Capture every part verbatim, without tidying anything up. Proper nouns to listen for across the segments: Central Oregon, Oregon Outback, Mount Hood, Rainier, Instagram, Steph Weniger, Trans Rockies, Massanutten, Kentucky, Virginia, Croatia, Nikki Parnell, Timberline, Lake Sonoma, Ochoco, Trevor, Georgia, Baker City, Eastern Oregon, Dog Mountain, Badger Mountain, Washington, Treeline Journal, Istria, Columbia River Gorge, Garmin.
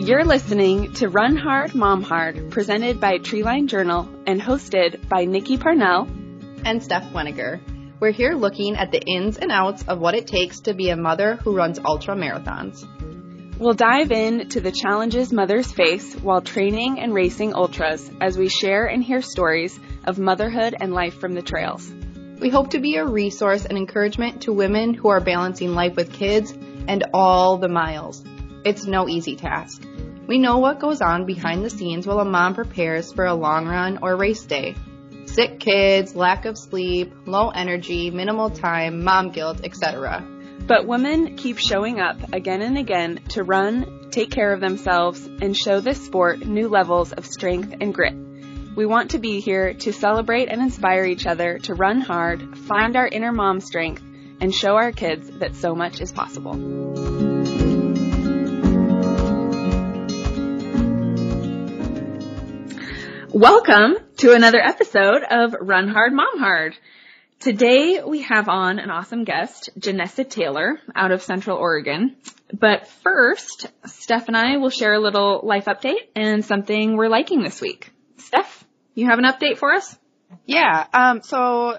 You're listening to Run Hard, Mom Hard, presented by Treeline Journal and hosted by Nikki Parnell and Steph Weniger. We're here looking at the ins and outs of what it takes to be a mother who runs ultra marathons. We'll dive in to the challenges mothers face while training and racing ultras as we share and hear stories of motherhood and life from the trails. We hope to be a resource and encouragement to women who are balancing life with kids and all the miles. It's no easy task. We know what goes on behind the scenes while a mom prepares for a long run or race day. Sick kids, lack of sleep, low energy, minimal time, mom guilt, et cetera. But women keep showing up again and again to run, take care of themselves, and show this sport new levels of strength and grit. We want to be here to celebrate and inspire each other to run hard, find our inner mom strength, and show our kids that so much is possible. Welcome to another episode of Run Hard, Mom Hard. Today we have on an awesome guest, Janessa Taylor, out of Central Oregon. But first, Steph and I will share a little life update and something we're liking this week. Steph, you have an update for us? Yeah. Um, so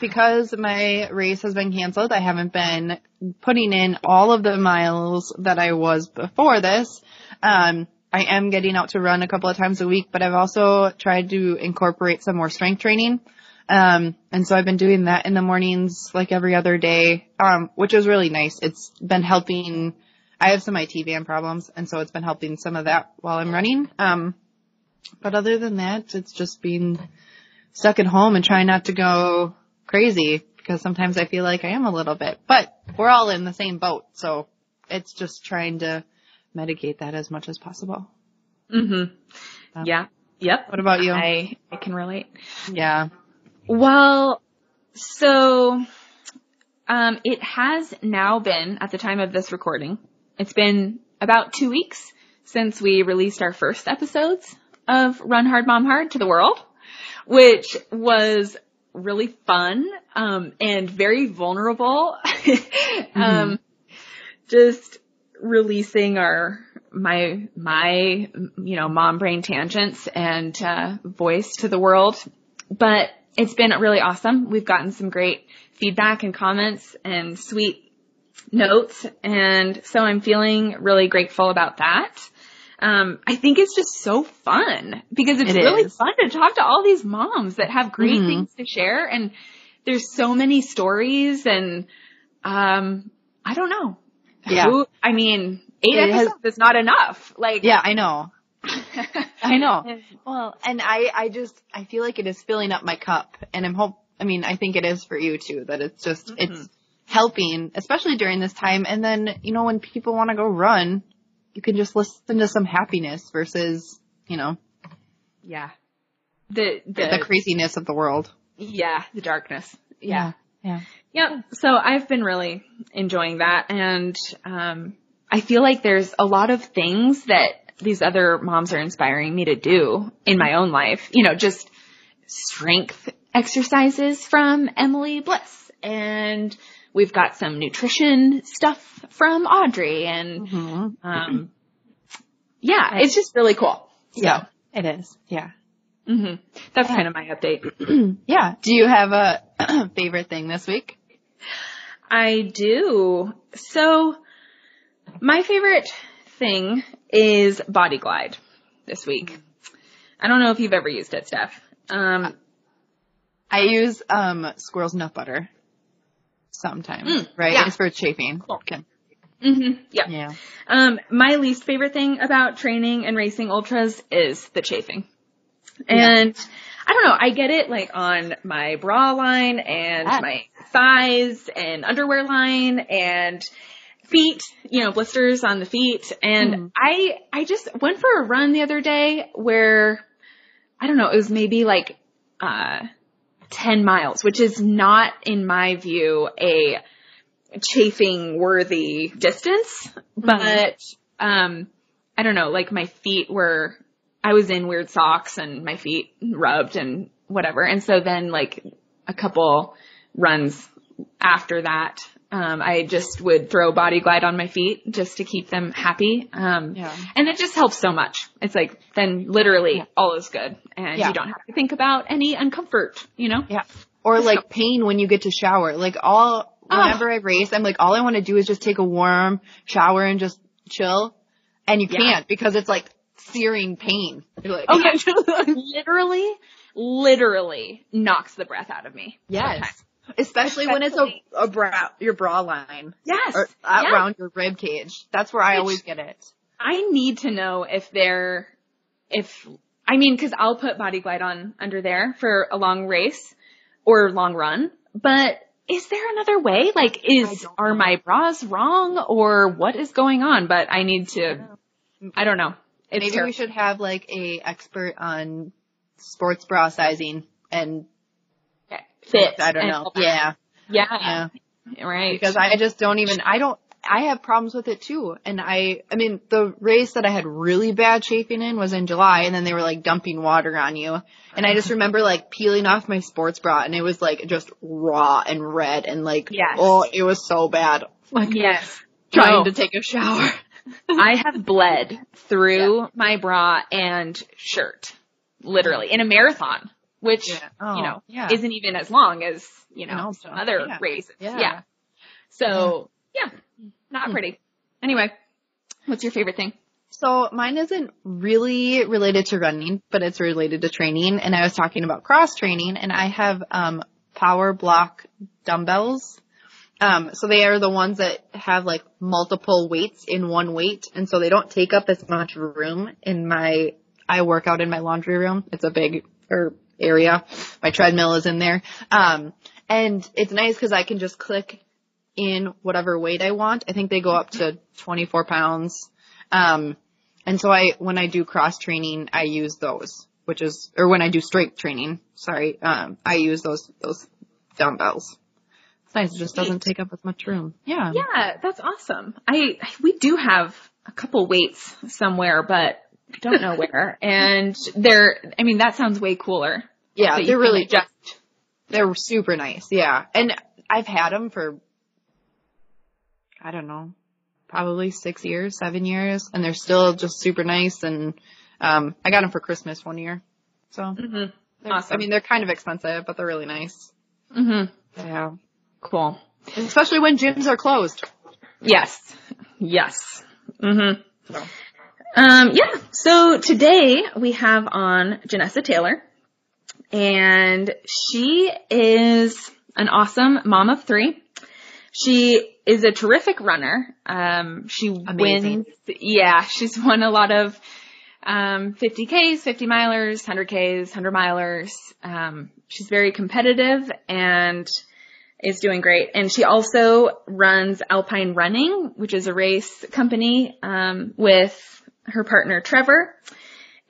because my race has been canceled, I haven't been putting in all of the miles that I was before this. Um, I am getting out to run a couple of times a week, but I've also tried to incorporate some more strength training. Um, and so I've been doing that in the mornings, like every other day, um, which is really nice. It's been helping. I have some I T van problems, and so it's been helping some of that while I'm running. Um, But other than that, it's just being stuck at home and trying not to go crazy, because sometimes I feel like I am a little bit. But we're all in the same boat, so it's just trying to mitigate that as much as possible. Mm-hmm. So. Yeah. Yep. What about you? I, I can relate. Yeah. Well, so um it has now been, at the time of this recording, it's been about two weeks since we released our first episodes of Run Hard, Mom Hard to the world, which was really fun, um, and very vulnerable. mm-hmm. Um, just releasing our, my, my, you know, mom brain tangents and, uh, voice to the world. But it's been really awesome. We've gotten some great feedback and comments and sweet notes. And so I'm feeling really grateful about that. Um, I think it's just so fun, because it's it really is. fun to talk to all these moms that have great mm-hmm. things to share. And there's so many stories, and, um, I don't know. Yeah. Who, I mean, eight it episodes has, is not enough. Like, yeah, I know. I know. Well, and I, I just, I feel like it is filling up my cup, and I'm hope, I mean, I think it is for you too, that it's just, mm-hmm. it's helping, especially during this time. And then, you know, when people want to go run, you can just listen to some happiness versus, you know, yeah, the the, the craziness of the world. Yeah, the darkness. Yeah, yeah, yeah. Yep. So I've been really enjoying that, and um, I feel like there's a lot of things that these other moms are inspiring me to do in my own life. You know, just strength exercises from Emily Bliss, and we've got some nutrition stuff from Audrey, and, mm-hmm. um, yeah, it's just really cool. So. Yeah, it is. Yeah. Mm-hmm. That's yeah. kind of my update. yeah. Do you have a favorite thing this week? I do. So my favorite thing is Body Glide this week. I don't know if you've ever used it, Steph. Um, I use, um, squirrel's nut butter. Sometimes, mm, right? Yeah. It's for chafing. Cool. Okay. Mm-hmm. Yeah. Yeah. Um, my least favorite thing about training and racing ultras is the chafing. And yeah. I don't know, I get it like on my bra line and yes. my thighs and underwear line and feet, you know, blisters on the feet. And mm. I, I just went for a run the other day where, I don't know, it was maybe like, uh, ten miles, which is not, in my view, a chafing worthy distance, but, mm-hmm. um, I don't know, like my feet were, I was in weird socks and my feet rubbed and whatever. And so then like a couple runs after that, Um, I just would throw Body Glide on my feet just to keep them happy. Um, yeah. And it just helps so much. It's like, then literally yeah. all is good and yeah. you don't have to think about any uncomfort, you know? Yeah. Or like so. pain when you get to shower. Like all, whenever oh. I race, I'm like, all I want to do is just take a warm shower and just chill. And you yeah. can't because it's like searing pain. You're like, okay. literally, literally knocks the breath out of me. Yes. Sometimes. Especially, Especially when it's a, a bra, your bra line. Yes. Or yes. around your rib cage. That's where I Which, always get it. I need to know if they're, if, I mean, cause I'll put Body Glide on under there for a long race or long run, but is there another way? Like is, are know. my bras wrong or what is going on? But I need to, I don't know. I don't know. It's Maybe terrible. we should have like a expert on sports bra sizing and fit. I don't know. Yeah. yeah. Yeah. Right. Because I just don't even, I don't, I have problems with it too. And I, I mean, the race that I had really bad chafing in was in July and then they were like dumping water on you. And I just remember like peeling off my sports bra and it was like just raw and red and like, yes. oh, it was so bad. Like yes. trying no. to take a shower. I have bled through yeah. my bra and shirt, literally in a marathon. Which, yeah. oh, you know, yeah. isn't even as long as, you know, some other yeah. races. Yeah. yeah. So, yeah, not pretty. Anyway, what's your favorite thing? So mine isn't really related to running, but it's related to training. And I was talking about cross training and I have, um, Power Block dumbbells. Um, so they are the ones that have like multiple weights in one weight. And so they don't take up as much room in my, I work out in my laundry room. It's a big, or area. My treadmill is in there. Um, and it's nice because I can just click in whatever weight I want. I think they go up to twenty-four pounds. Um, and so I, when I do cross training, I use those, which is, or when I do strength training, sorry, um, I use those, those dumbbells. It's nice. It just doesn't take up as much room. Yeah. Yeah. That's awesome. I, we do have a couple weights somewhere, but I don't know where. And they're, I mean, that sounds way cooler. Yeah, they're really just, they're super nice. Yeah. And I've had them for, I don't know, probably six years, seven years. And they're still just super nice. And, um, I got them for Christmas one year. So, mm-hmm. awesome. I mean, they're kind of expensive, but they're really nice. Mm-hmm. Yeah. Cool. Especially when gyms are closed. Yes. Yes. Mm-hmm. So. Um, yeah, so today we have on Janessa Taylor, and she is an awesome mom of three. She is a terrific runner. Um, she Amazing. wins, yeah, she's won a lot of, um, fifty Ks, fifty milers, one hundred Ks, one hundred milers. Um, she's very competitive and is doing great. And she also runs Alpine Running, which is a race company, um, with her partner, Trevor,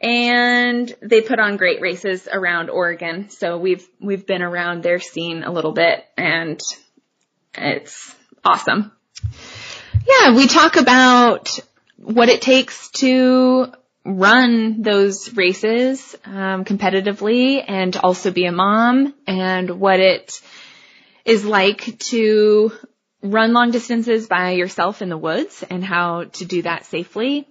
and they put on great races around Oregon. So we've, we've been around their scene a little bit and it's awesome. Yeah. We talk about what it takes to run those races, um, competitively and also be a mom and what it is like to run long distances by yourself in the woods and how to do that safely.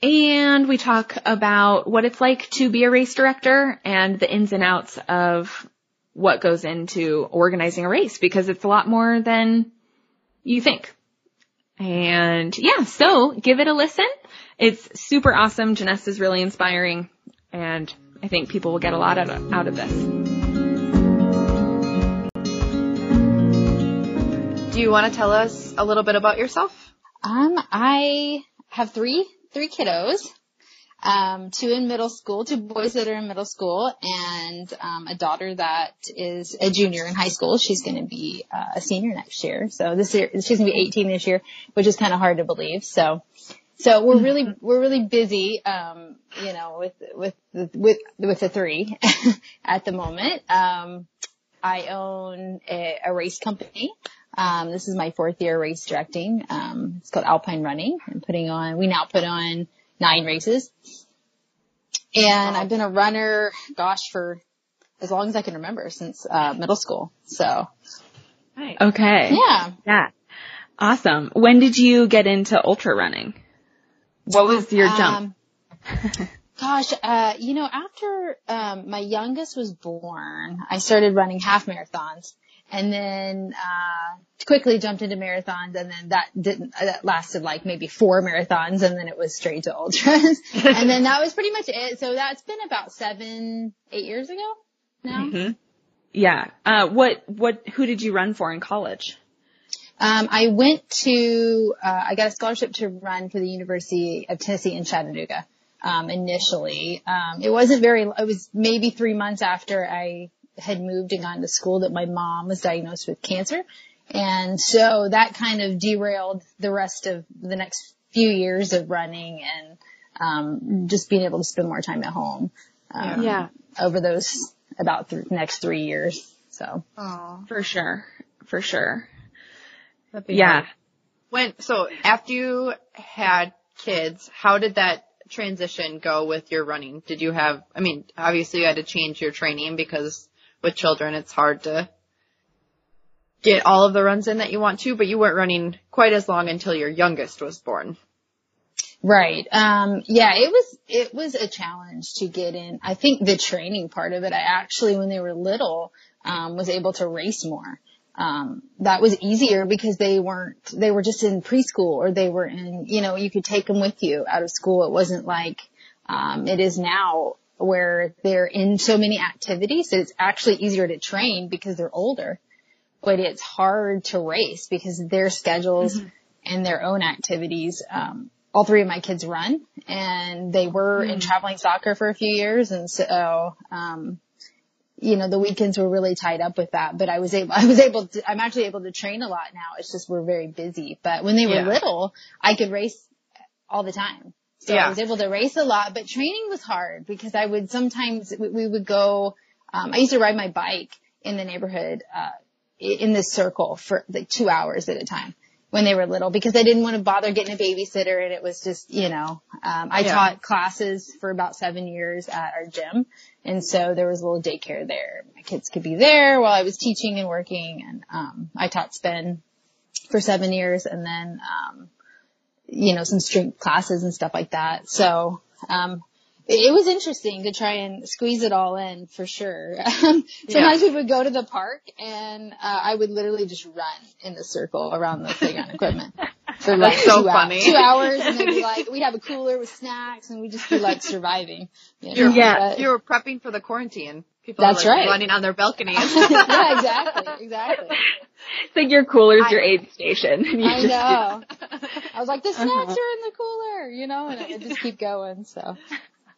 And we talk about what it's like to be a race director and the ins and outs of what goes into organizing a race because it's a lot more than you think. And yeah, so give it a listen. It's super awesome. Janessa's really inspiring and I think people will get a lot out of, out of this. Do you want to tell us a little bit about yourself? Um, I have three. Three kiddos, um, two in middle school, two boys that are in middle school, and um, a daughter that is a junior in high school. She's going to be uh, a senior next year. So this year, she's going to be eighteen this year, which is kind of hard to believe. So, so we're really, we're really busy, um, you know, with, with, the, with, with the three at the moment. Um, I own a, a race company. Um, this is my fourth year race directing. Um, it's called Alpine Running. I'm putting on, we now put on nine races. And I've been a runner, gosh, for as long as I can remember since, uh, middle school. So Nice. Okay. Yeah. Yeah. Awesome. When did you get into ultra running? What was your um, jump? Gosh, uh, you know, after um, my youngest was born, I started running half marathons, and then uh, quickly jumped into marathons, and then that didn't uh, that lasted like maybe four marathons, and then it was straight to ultras, and then that was pretty much it. So that's been about seven, eight years ago now. Mm-hmm. Yeah. Uh, what what who did you run for in college? Um, I went to, uh, I got a scholarship to run for the University of Tennessee in Chattanooga, um, initially. Um, it wasn't very, it was maybe three months after I had moved and gone to school that my mom was diagnosed with cancer. And so that kind of derailed the rest of the next few years of running and, um, just being able to spend more time at home, um, yeah. over those about th- next three years. So. Aww. For sure. For sure. Yeah. Hard. When, so after you had kids, how did that transition go with your running? Did you have, I mean, obviously you had to change your training because with children it's hard to get all of the runs in that you want to, but you weren't running quite as long until your youngest was born. Right. Um, yeah, it was, it was a challenge to get in. I think the training part of it, I actually, when they were little, um, was able to race more. Um, that was easier because they weren't, they were just in preschool or they were in, you know, you could take them with you out of school. It wasn't like, um, it is now where they're in so many activities that it's actually easier to train because they're older, but it's hard to race because their schedules mm-hmm. and their own activities. Um, all three of my kids run and they were mm-hmm. in traveling soccer for a few years. And so, um, you know, the weekends were really tied up with that, but I was able, I was able to, I'm actually able to train a lot now. It's just, we're very busy, but when they were yeah. little, I could race all the time. So yeah. I was able to race a lot, but training was hard because I would sometimes, we, we would go, um, I used to ride my bike in the neighborhood, uh, in this circle for like two hours at a time when they were little because I didn't want to bother getting a babysitter. And it was just, you know, um, I yeah. taught classes for about seven years at our gym. And so there was a little daycare there. My kids could be there while I was teaching and working. And, um, I taught spin for seven years and then, um, you know, some strength classes and stuff like that. So, um, it, it was interesting to try and squeeze it all in for sure. Sometimes yeah. we would go to the park and, uh, I would literally just run in a circle around the playground equipment. For like That's so two funny. Hours, two hours, and then we like we'd have a cooler with snacks, and we'd just be like surviving. You know? Yeah, but, you were prepping for the quarantine. People that's are like, right. running on their balconies. Yeah, exactly, exactly. It's like your cooler's I, your aid station. You I just know. I was like, the snacks uh-huh. are in the cooler, you know, and I, I just keep going. So,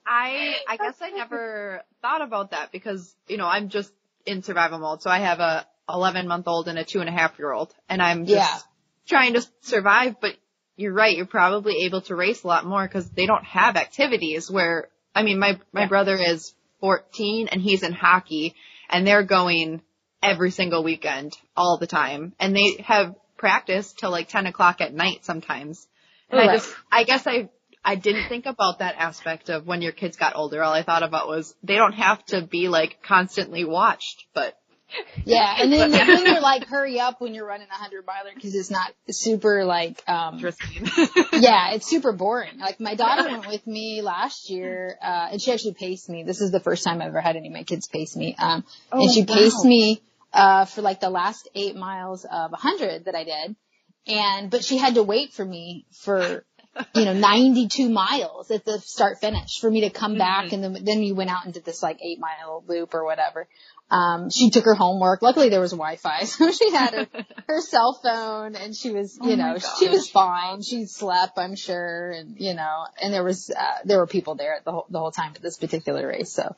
I I guess I never thought about that because you know I'm just in survival mode. So I have a eleven month old and a two and a half year old, and I'm just. Yeah. Trying to survive, but you're right. You're probably able to race a lot more because they don't have activities where, I mean, my, my yeah. brother is fourteen and he's in hockey and they're going every single weekend all the time. And they have practice till like ten o'clock at night sometimes. And right. I just, I guess I, I didn't think about that aspect of when your kids got older. All I thought about was they don't have to be like constantly watched, but. Yeah, and then when you're like, hurry up when you're running a hundred miler because it's not super like, um, yeah, it's super boring. Like my daughter went with me last year, uh, and she actually paced me. This is the first time I've ever had any of my kids pace me. Um, oh, and she wow. paced me, uh, for like the last eight miles of a hundred that I did. And, but she had to wait for me for, you know, ninety-two miles at the start finish for me to come back. Mm-hmm. And then, then we went out and did this like eight mile loop or whatever. Um, she took her homework. Luckily there was Wi-Fi, so she had her, her cell phone and she was, you oh know, she was fine. She slept, I'm sure. And, you know, and there was, uh, there were people there at the whole, the whole time for this particular race. So,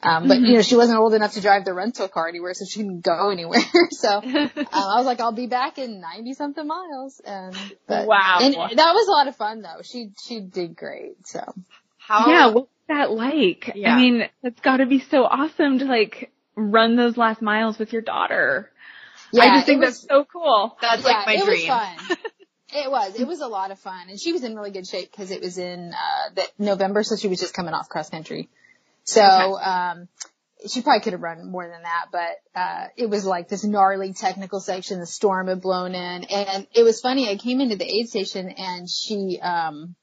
um, but mm-hmm. you know, she wasn't old enough to drive the rental car anywhere, so she didn't go anywhere. So, um, I was like, I'll be back in ninety something miles. And, but, wow. And that was a lot of fun though. She, she did great. So how, yeah, what's that like? Yeah. I mean, that's gotta be so awesome to like, run those last miles with your daughter. Yeah, I just think was, that's so cool. That's yeah, like my it dream. It was fun. It was. It was a lot of fun. And she was in really good shape because it was in uh the November, so she was just coming off cross country. So, um she probably could have run more than that, but, uh, it was like this gnarly technical section. The storm had blown in, and it was funny. I came into the aid station and she, um,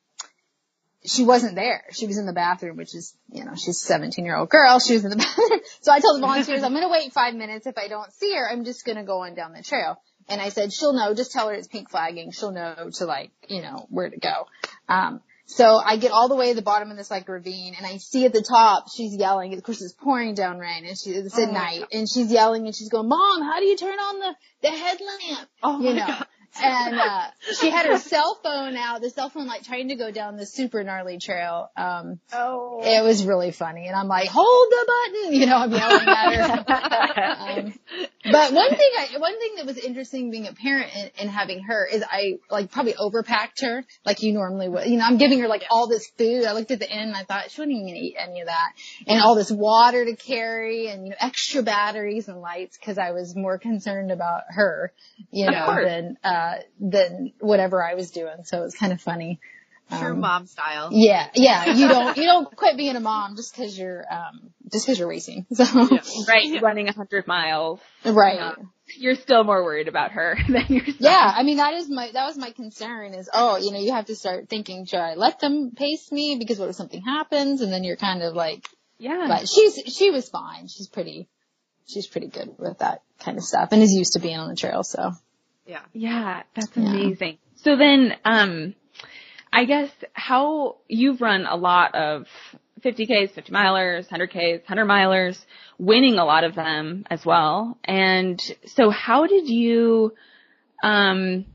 she wasn't there. She was in the bathroom, which is, you know, she's a seventeen year old girl. She was in the bathroom. So I told the volunteers, I'm going to wait five minutes. If I don't see her, I'm just going to go on down the trail. And I said, she'll know. Just tell her it's pink flagging. She'll know to, like, you know, where to go. Um, So I get all the way to the bottom of this, like, ravine, and I see at the top, she's yelling. Of course, it's pouring down rain, and she, it's at oh night, God. And she's yelling, and she's going, Mom, how do you turn on the, the headlamp? Oh, you know. God. And, uh, she had her cell phone out, the cell phone, like, trying to go down this super gnarly trail. Um, oh. It was really funny. And I'm like, hold the button, you know, I'm yelling at her. um, but one thing I, one thing that was interesting being a parent and, and having her is I, like, probably overpacked her like you normally would. You know, I'm giving her, like, all this food. I looked at the end and I thought she wouldn't even eat any of that. And all this water to carry and, you know, extra batteries and lights, because I was more concerned about her, you know, than, uh, Uh, than whatever I was doing. So it was kind of funny. Um, True mom style. Yeah. Yeah. You don't, you don't quit being a mom just cause you're, um, just cause you're racing. So. Yeah, right. Running a hundred miles. Right. Uh, you're still more worried about her than yourself. Yeah. I mean, that is my, that was my concern is, oh, you know, you have to start thinking, should I let them pace me? Because what if something happens? And then you're kind of like, yeah, but she's, she was fine. She's pretty, she's pretty good with that kind of stuff and is used to being on the trail. So. Yeah. Yeah. That's amazing. Yeah. So then, um, I guess how you've run a lot of fifty Ks, fifty milers, one hundred Ks, one hundred milers, winning a lot of them as well. And so how did you, um,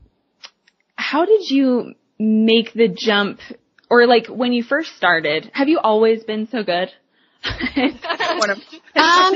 how did you make the jump, or like when you first started, have you always been so good? um, How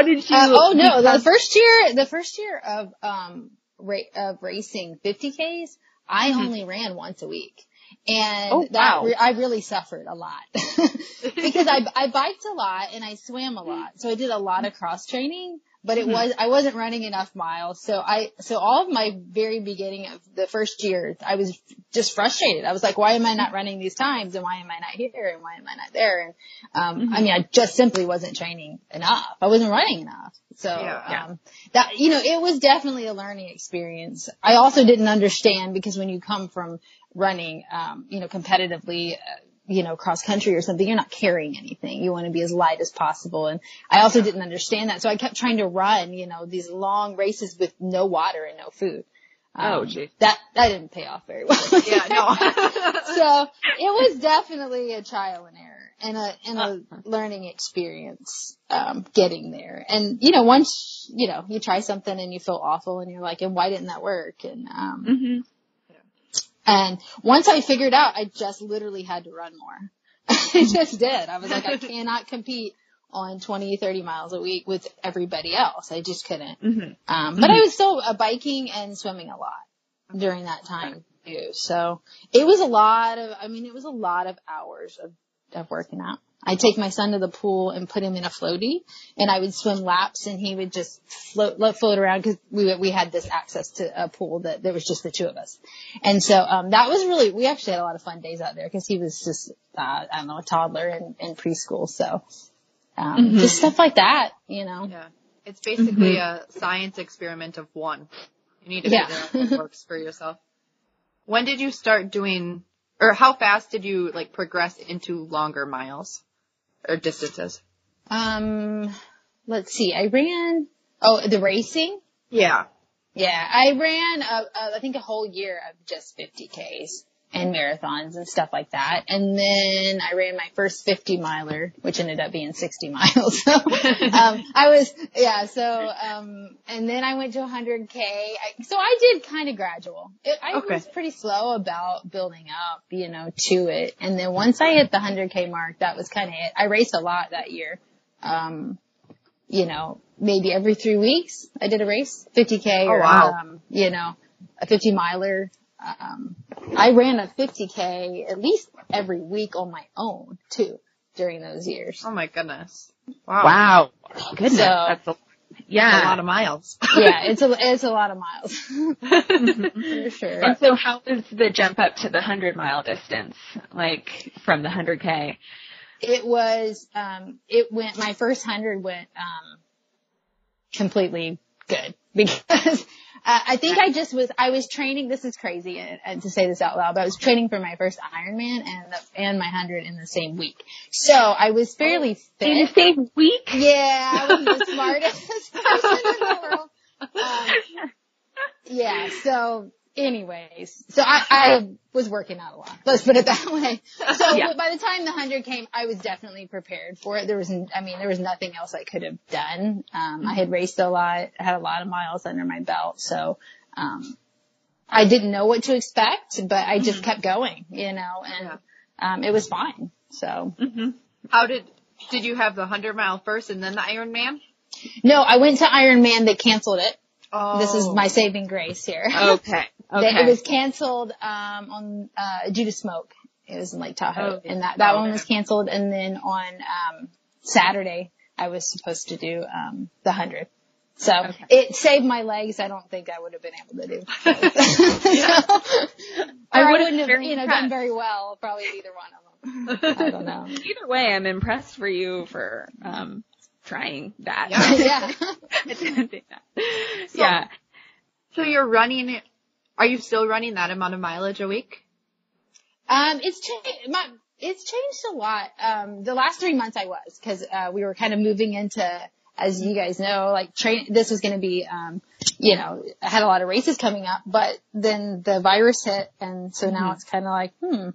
did you? Uh, oh no! The first year, the first year of um ra- of racing fifty Ks, I mm-hmm. only ran once a week, and oh, that wow. re- I really suffered a lot because I I biked a lot and I swam a lot, so I did a lot of cross training. But it mm-hmm. was I wasn't running enough miles, so I so all of my very beginning of the first year, I was just frustrated. I was like, why am I not running these times, and why am I not here, and why am I not there? And um, mm-hmm. I mean, I just simply wasn't training enough. I wasn't running enough. So yeah. um, that you know, it was definitely a learning experience. I also didn't understand because when you come from running, um, you know, competitively. Uh, you know, cross country or something, you're not carrying anything. You want to be as light as possible. And I also didn't understand that. So I kept trying to run, you know, these long races with no water and no food. Um, oh, geez. That, that didn't pay off very well. Yeah, no. So it was definitely a trial and error and a, and a uh, learning experience, um, getting there. And, you know, once, you know, you try something and you feel awful and you're like, and why didn't that work? And, um, mm-hmm. And once I figured out, I just literally had to run more. I just did. I was like, I cannot compete on twenty, thirty miles a week with everybody else. I just couldn't. Mm-hmm. Um, but mm-hmm. I was still uh, biking and swimming a lot during that time too. So it was a lot of, I mean, it was a lot of hours of, of working out. I'd take my son to the pool and put him in a floaty and I would swim laps and he would just float, float around because we, we had this access to a pool that there was just the two of us. And so, um, that was really, we actually had a lot of fun days out there because he was just, uh, I don't know, a toddler in, in preschool. So, um, mm-hmm. just stuff like that, you know. Yeah. It's basically mm-hmm. a science experiment of one. You need to figure out what works for yourself. When did you start doing, or how fast did you like progress into longer miles? Or distances? Um, let's see. I ran, oh, the racing? Yeah. Yeah. I ran, uh, uh, I think a whole year of just fifty Ks and marathons and stuff like that. And then I ran my first fifty miler, which ended up being sixty miles. So, um, I was, yeah. So, um, and then I went to one hundred K. I, so I did kind of gradual. It, I okay. was pretty slow about building up, you know, to it. And then once I hit the one hundred K mark, that was kind of it. I raced a lot that year. Um, you know, maybe every three weeks I did a race, fifty K oh, or, wow. um, you know, a fifty miler. Um, I ran a fifty K at least every week on my own too during those years. Oh my goodness! Wow! Wow! Goodness! So, that's a, yeah, that's a lot of miles. Yeah, it's a it's a lot of miles for sure. And so, how was the jump up to the hundred mile distance, like from the hundred K? It was, um, it went, my first hundred went, um, completely good because uh, I think I just was, I was training. This is crazy uh, to say this out loud, but I was training for my first Ironman and the, and my hundred in the same week. So I was fairly fit. In the same week? Yeah. I was the smartest person in the world. Um, yeah. So anyways, so I, I was working out a lot. Let's put it that way. So yeah. By the time the hundred came, I was definitely prepared for it. There was, I mean, there was nothing else I could have done. Um, I had raced a lot, I had a lot of miles under my belt. So, um, I didn't know what to expect, but I just mm-hmm. kept going, you know, and, yeah. um, it was fine. So mm-hmm. how did, did you have the hundred mile first and then the Ironman? No, I went to Ironman. They canceled it. Oh. This is my saving grace here. Okay. Okay. It was canceled, um, on, uh, due to smoke. It was in Lake Tahoe. Oh, and that, that oh, one was canceled. And then on, um, Saturday, I was supposed to do, um, the hundred. So okay. It saved my legs. I don't think I would have been able to do. So, I wouldn't, wouldn't have, you know, impressed. Done very well, probably either one of them. I don't know. Either way, I'm impressed for you for, um, trying that. Yeah. Yeah. So, yeah. So you're running, are you still running that amount of mileage a week? Um, it's changed, my, it's changed a lot. Um, the last three months I was, cause, uh, we were kind of moving into, as you guys know, like train, this was going to be, um, you know, I had a lot of races coming up, but then the virus hit. And so now mm-hmm. it's kind of like, hmm.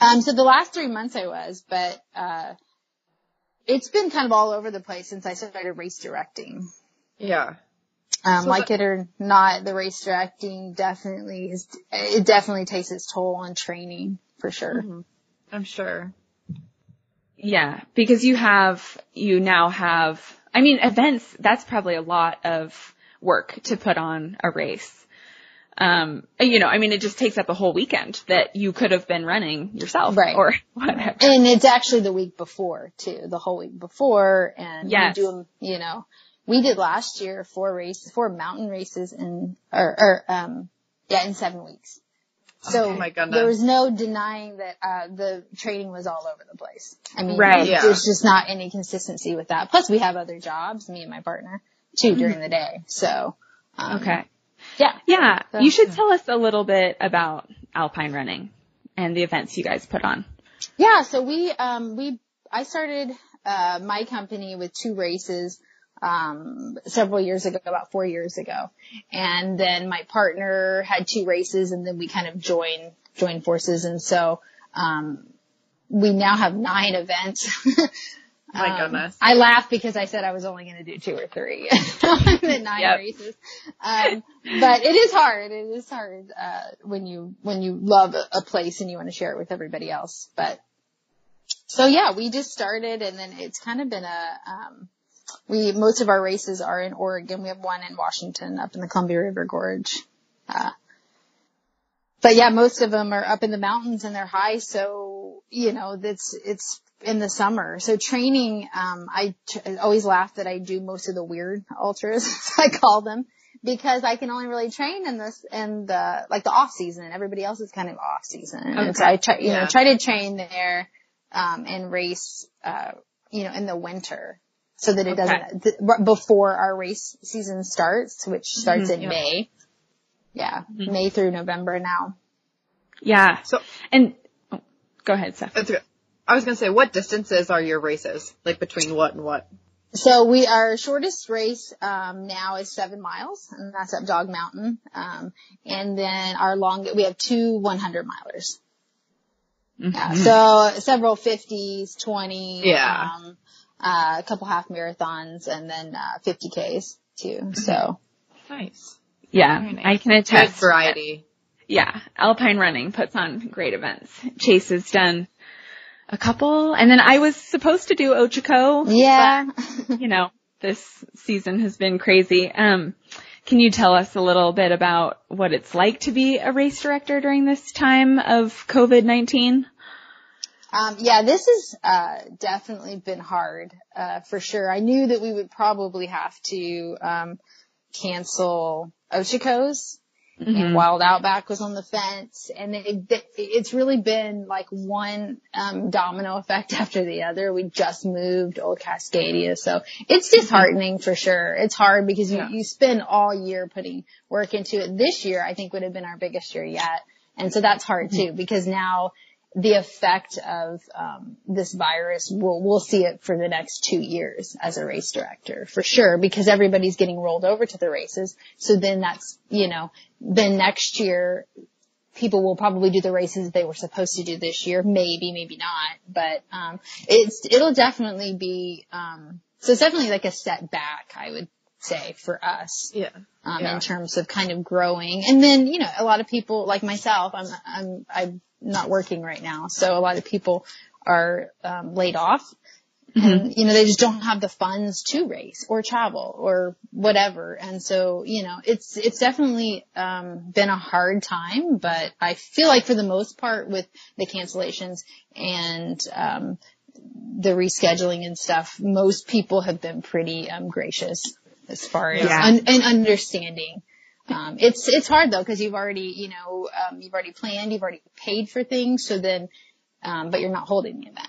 Um, so the last three months I was, but, uh, it's been kind of all over the place since I started race directing. Yeah. Um, so like the, it or not, the race directing definitely is, it definitely takes its toll on training for sure. Mm-hmm. I'm sure. Yeah. Because you have, you now have, I mean, events, that's probably a lot of work to put on a race. Um, you know, I mean, it just takes up a whole weekend that you could have been running yourself right. or whatever. And it's actually the week before too, the whole week before. And yes. you do them, you know, we did last year four races, four mountain races in, or, or, um, yeah, in seven weeks. So oh my goodness. There was no denying that, uh, the training was all over the place. I mean, right, yeah. there's just not any consistency with that. Plus we have other jobs, me and my partner too, during the day. So, um, okay. Yeah. Yeah. So, you should yeah. tell us a little bit about Alpine Running and the events you guys put on. Yeah. So we, um, we, I started, uh, my company with two races, um, several years ago, about four years ago. And then my partner had two races and then we kind of joined, joined forces. And so, um, we now have nine events. My goodness. Um, I laugh because I said I was only going to do two or three in nine yep. races. Um, but it is hard. It is hard, uh, when you, when you love a place and you want to share it with everybody else. But so yeah, we just started and then it's kind of been a, um, we, most of our races are in Oregon. We have one in Washington up in the Columbia River Gorge. Uh, but yeah, most of them are up in the mountains and they're high. So, you know, that's, it's, in the summer. So training, um, I tr- always laugh that I do most of the weird ultras, as I call them, because I can only really train in this, in the, like the off season. Everybody else is kind of off season. Okay. And so I try, you yeah. know, try to train there, um, and race, uh, you know, in the winter so that it okay. doesn't, th- before our race season starts, which starts mm-hmm, in yeah. May. Yeah. Mm-hmm. May through November now. Yeah. So, and oh, go ahead, Steph. That's good. I was going to say, what distances are your races? Like between what and what? So we, our shortest race, um, now is seven miles and that's up Dog Mountain. Um, and then our long, we have two one hundred milers. Mm-hmm. Yeah. So several fifties, twenty, yeah. um, uh, a couple half marathons and then, uh, fifty Ks too. So nice. Yeah. Nice. I can attest. Good variety. Yeah. Alpine Running puts on great events. Chase has done a couple, and then I was supposed to do Ochoco. Yeah. But, you know, this season has been crazy. Um, can you tell us a little bit about what it's like to be a race director during this time of COVID nineteen? Um, yeah, this has, uh, definitely been hard, uh, for sure. I knew that we would probably have to, um, cancel Ochoco's. mm-hmm. and Wild Outback was on the fence. And it, it, it's really been like one um, domino effect after the other. We just moved Old Cascadia. So it's disheartening mm-hmm. for sure. It's hard because you, yeah. you spend all year putting work into it. This year, I think, would have been our biggest year yet. And so that's hard too, because now the effect of um, this virus, we'll, we'll see it for the next two years as a race director for sure, because everybody's getting rolled over to the races. So then that's, you know, then next year people will probably do the races that they were supposed to do this year. Maybe, maybe not, but um, it's, it'll definitely be, um, so it's definitely like a setback, I would say, for us, yeah. Um, yeah. in terms of kind of growing. And then, you know, a lot of people like myself, I'm, I'm, I'm not working right now. So a lot of people are, um, laid off mm-hmm. and, you know, they just don't have the funds to race or travel or whatever. And so, you know, it's, it's definitely, um, been a hard time, but I feel like for the most part with the cancellations and, um, the rescheduling and stuff, most people have been pretty, um, gracious as far as yeah. un- and understanding. Um, it's, it's hard though, cause you've already, you know, um, you've already planned, you've already paid for things. So then, um, but you're not holding the event,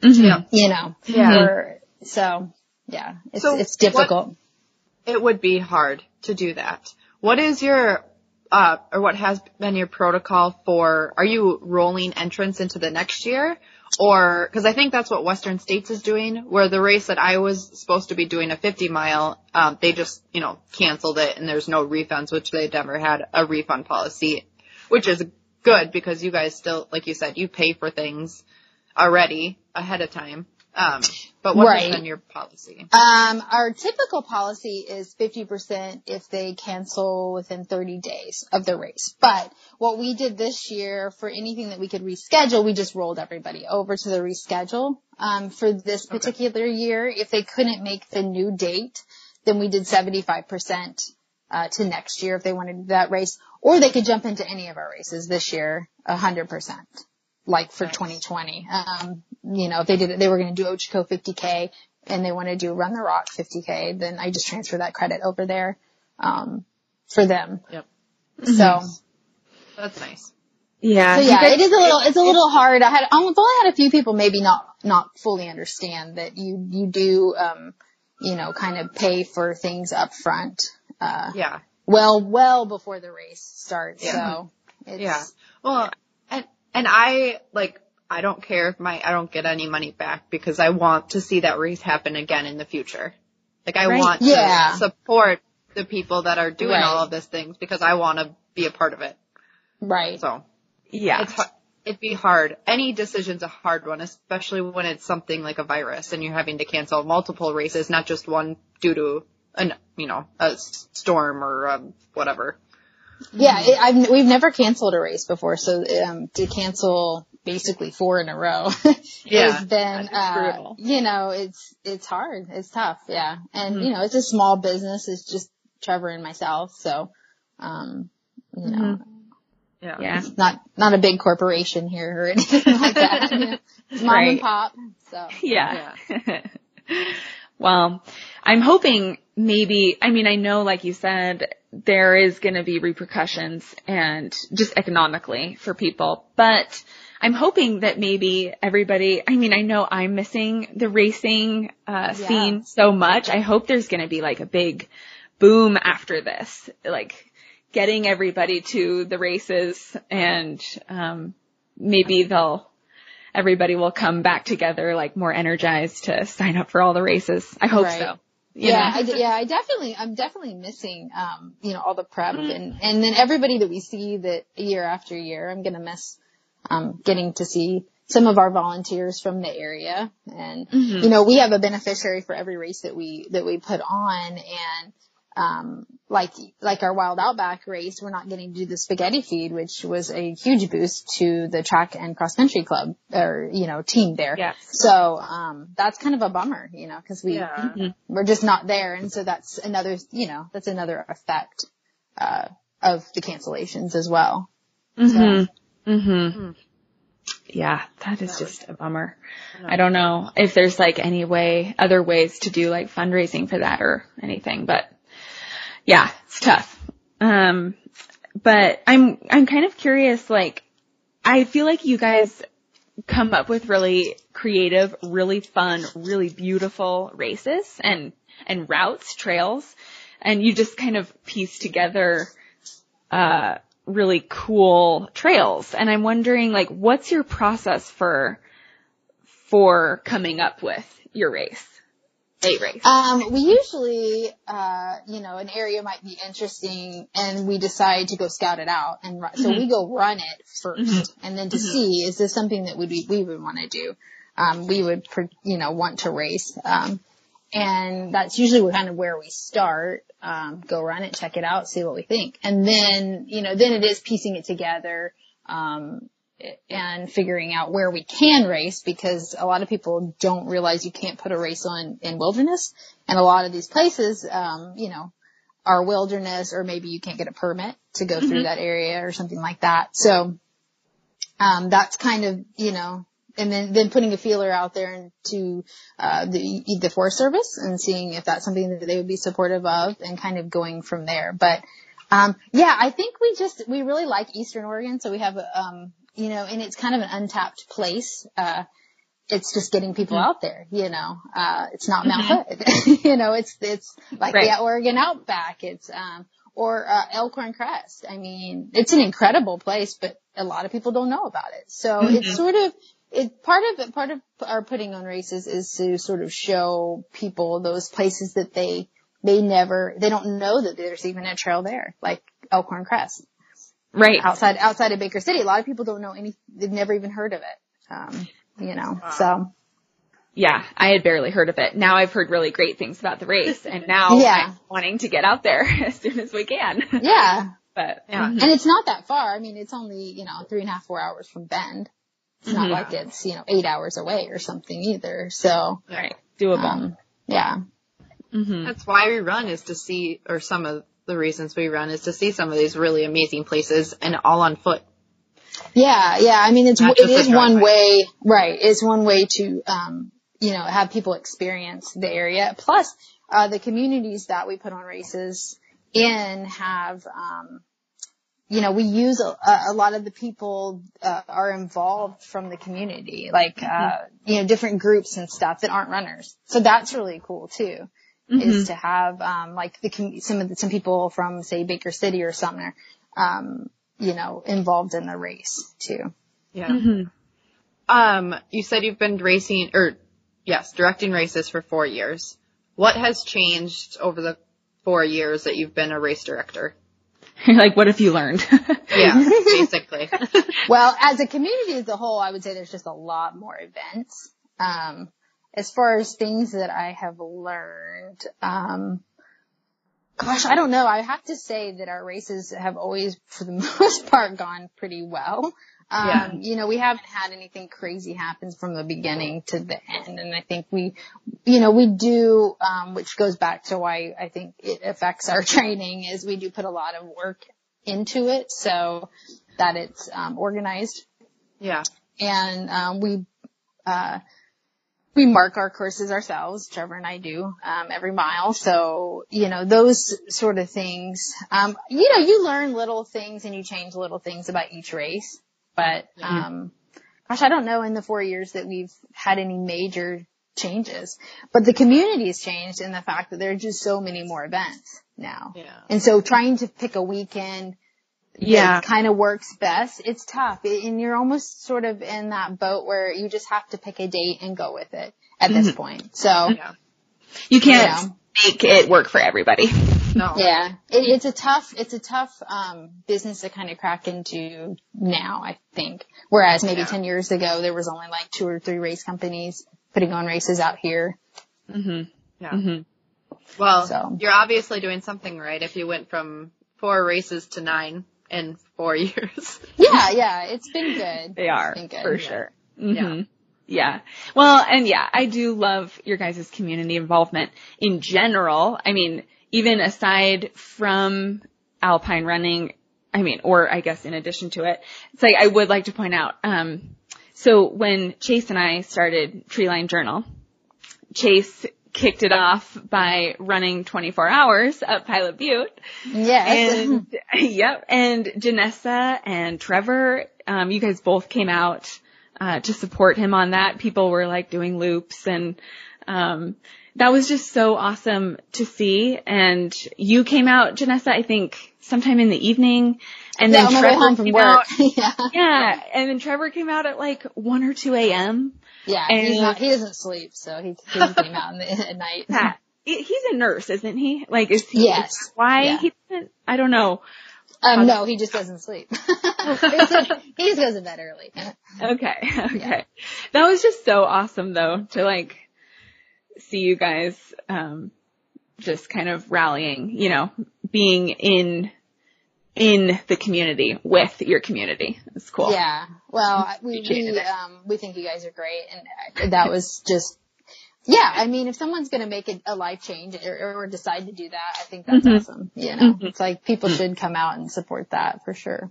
mm-hmm. yeah. you know, yeah. Or, so yeah, it's, so it's difficult. What, it would be hard to do that. What is your, uh, or what has been your protocol for, are you rolling entrants into the next year? Or, cause I think that's what Western States is doing, where the race that I was supposed to be doing a fifty mile, um, they just, you know, canceled it and there's no refunds, which they never had a refund policy, which is good because you guys still, like you said, you pay for things already ahead of time. Um, but what has been your policy? Um, our typical policy is fifty percent if they cancel within thirty days of the race. But what we did this year for anything that we could reschedule, we just rolled everybody over to the reschedule. Um, for this particular okay. year, if they couldn't make the new date, then we did seventy-five percent uh, to next year if they wanted to do that race, or they could jump into any of our races this year, one hundred percent. Like for nice. twenty twenty, um, you know, if they did it, they were going to do Ochoco fifty K and they want to do Run the Rock fifty K, then I just transfer that credit over there, um, for them. Yep. So. Mm-hmm. That's nice. Yeah. So yeah, guys, it is a little, it's a little hard. I had, I've only had a few people maybe not, not fully understand that you, you do, um, you know, kind of pay for things up front. Uh, yeah. Well, well before the race starts. Yeah. So. It's, yeah. Well, yeah. And I, like, I don't care if my, I don't get any money back because I want to see that race happen again in the future. Like, I right? want yeah. to support the people that are doing right. all of these things because I want to be a part of it. Right. So, yeah. It's, it'd be hard. Any decision's a hard one, especially when it's something like a virus and you're having to cancel multiple races, not just one due to, an, you know, a storm or um, whatever. Yeah, it, I've, we've never canceled a race before, so um, to cancel basically four in a row yeah, has been, uh, you know, it's it's hard, it's tough, yeah. And mm-hmm. you know, it's a small business, it's just Trevor and myself, so um, you know, mm-hmm. yeah, yeah, it's not not a big corporation here or anything like that. You know, it's mom right. and pop, so yeah. yeah. Well, I'm hoping maybe, I mean, I know, like you said, there is going to be repercussions and just economically for people, but I'm hoping that maybe everybody, I mean, I know I'm missing the racing uh, yeah. scene so much. I hope there's going to be like a big boom after this, like getting everybody to the races and um, maybe they'll, everybody will come back together, like more energized to sign up for all the races. I hope right. so. Yeah. I, yeah. I definitely, I'm definitely missing, um, you know, all the prep mm. and, and then everybody that we see that year after year, I'm going to miss, um, getting to see some of our volunteers from the area. And, mm-hmm. you know, we have a beneficiary for every race that we, that we put on. And, um, like, like our Wild Outback race, we're not getting to do the spaghetti feed, which was a huge boost to the track and cross country club or, you know, team there. Yes. So, um, that's kind of a bummer, you know, cause we, yeah. we're just not there. And so that's another, you know, that's another effect, uh, of the cancellations as well. Mm-hmm. So. Mm-hmm. Yeah. That is just a bummer. I don't know if there's like any way, other ways to do like fundraising for that or anything, but. Yeah, it's tough. Um, But I'm, I'm kind of curious, like, I feel like you guys come up with really creative, really fun, really beautiful races and, and routes, trails, and you just kind of piece together, uh, really cool trails. And I'm wondering, like, what's your process for, for coming up with your race? A race. Um, we usually, uh, you know, an area might be interesting and we decide to go scout it out. And run. Mm-hmm. So we go run it first mm-hmm. and then to mm-hmm. see, is this something that would we, we would want to do? Um, we would, you know, want to race. Um, and that's usually kind of where we start. Um, go run it, check it out, see what we think. And then, you know, then it is piecing it together. Um, and figuring out where we can race, because a lot of people don't realize you can't put a race on in wilderness. And a lot of these places, um, you know, are wilderness, or maybe you can't get a permit to go mm-hmm. through that area or something like that. So, um, that's kind of, you know, and then, then putting a feeler out there into, uh, the, the Forest Service and seeing if that's something that they would be supportive of and kind of going from there. But, um, yeah, I think we just, we really like Eastern Oregon. So we have, a, um, you know, and it's kind of an untapped place. Uh, it's just getting people out there, you know, uh, it's not Mount Hood, you know, it's, it's like right. the Oregon Outback. It's, um, or, uh, Elkhorn Crest. I mean, it's an incredible place, but a lot of people don't know about it. So mm-hmm. it's sort of, it part of it, part of our putting on races is to sort of show people those places that they, they never, they don't know that there's even a trail there, like Elkhorn Crest. Right. Outside, outside of Baker City, a lot of people don't know any, they've never even heard of it. Um, you know, wow. so. Yeah, I had barely heard of it. Now I've heard really great things about the race, and now yeah. I'm wanting to get out there as soon as we can. Yeah. But, yeah. Mm-hmm. And it's not that far. I mean, it's only, you know, three and a half, four hours from Bend. It's not mm-hmm. like it's, you know, eight hours away or something either. So. Right. Doable. Um, yeah. Mm-hmm. That's why we run, is to see, or some of, the reasons we run is to see some of these really amazing places, and all on foot. Yeah. Yeah. I mean, it's, Not it is one way, right. It's one way to, um, you know, have people experience the area. Plus, uh, the communities that we put on races in have, um, you know, we use a, a lot of the people, uh, are involved from the community, like, uh, mm-hmm. you know, different groups and stuff that aren't runners. So that's really cool too. Mm-hmm. Is to have, um, like the, some of the, some people from, say, Baker City or somewhere, um, you know, involved in the race too. Yeah. Mm-hmm. Um, you said you've been racing or yes, directing races for four years. What has changed over the four years that you've been a race director? Like, what have you learned? Yeah, basically. Well, as a community as a whole, I would say there's just a lot more events. Um, As far as things that I have learned, um, gosh, I don't know. I have to say that our races have always, for the most part, gone pretty well. Um, yeah. You know, we haven't had anything crazy happen from the beginning to the end. And I think we, you know, we do, um, which goes back to why I think it affects our training, is we do put a lot of work into it so that it's um, organized. Yeah. And um, we... Uh, We mark our courses ourselves, Trevor and I do, um, every mile. So, you know, those sort of things. Um, you know, you learn little things and you change little things about each race. But, um, gosh, I don't know in the four years that we've had any major changes. But the community has changed in the fact that there are just so many more events now. Yeah. And so trying to pick a weekend yeah kind of works best, it's tough, and you're almost sort of in that boat where you just have to pick a date and go with it at mm-hmm. this point. So yeah. you can't you know. make it work for everybody. No. Yeah, it, it's a tough it's a tough um business to kind of crack into now, I think, whereas maybe yeah. ten years ago there was only like two or three race companies putting on races out here. Mm-hmm. Yeah. Mm-hmm. Well, so. You're obviously doing something right if you went from four races to nine in four years. Yeah, yeah, it's been good. They are, good, for yeah. sure. Mm-hmm. Yeah. Yeah. Well, and yeah, I do love your guys' community involvement in general. I mean, even aside from Alpine Running, I mean, or I guess in addition to it, it's like I would like to point out, um, so when Chase and I started Treeline Journal, Chase kicked it off by running twenty-four hours up Pilot Butte. Yes. And, yep. And Janessa and Trevor, um, you guys both came out, uh, to support him on that. People were like doing loops, and, um, that was just so awesome to see. And you came out, Janessa, I think sometime in the evening. And yeah, then Trevor came out. yeah. yeah. And then Trevor came out at like one or two a.m. Yeah. And he's not, he doesn't sleep. So he, he came out in the, at night. Yeah. He's a nurse, isn't he? Like, is he? Yes. Is that why yeah. he doesn't? I don't know. Um, um, no, he just doesn't sleep. He just goes to bed early. Okay. Okay. Yeah. That was just so awesome though, to like see you guys, um, just kind of rallying, you know, being in, in the community with your community. It's cool. Yeah. Well, we, we, um, we think you guys are great. And that was just, yeah. I mean, if someone's going to make a, a life change or, or decide to do that, I think that's mm-hmm. awesome. You know, mm-hmm. it's like people should come out and support that for sure.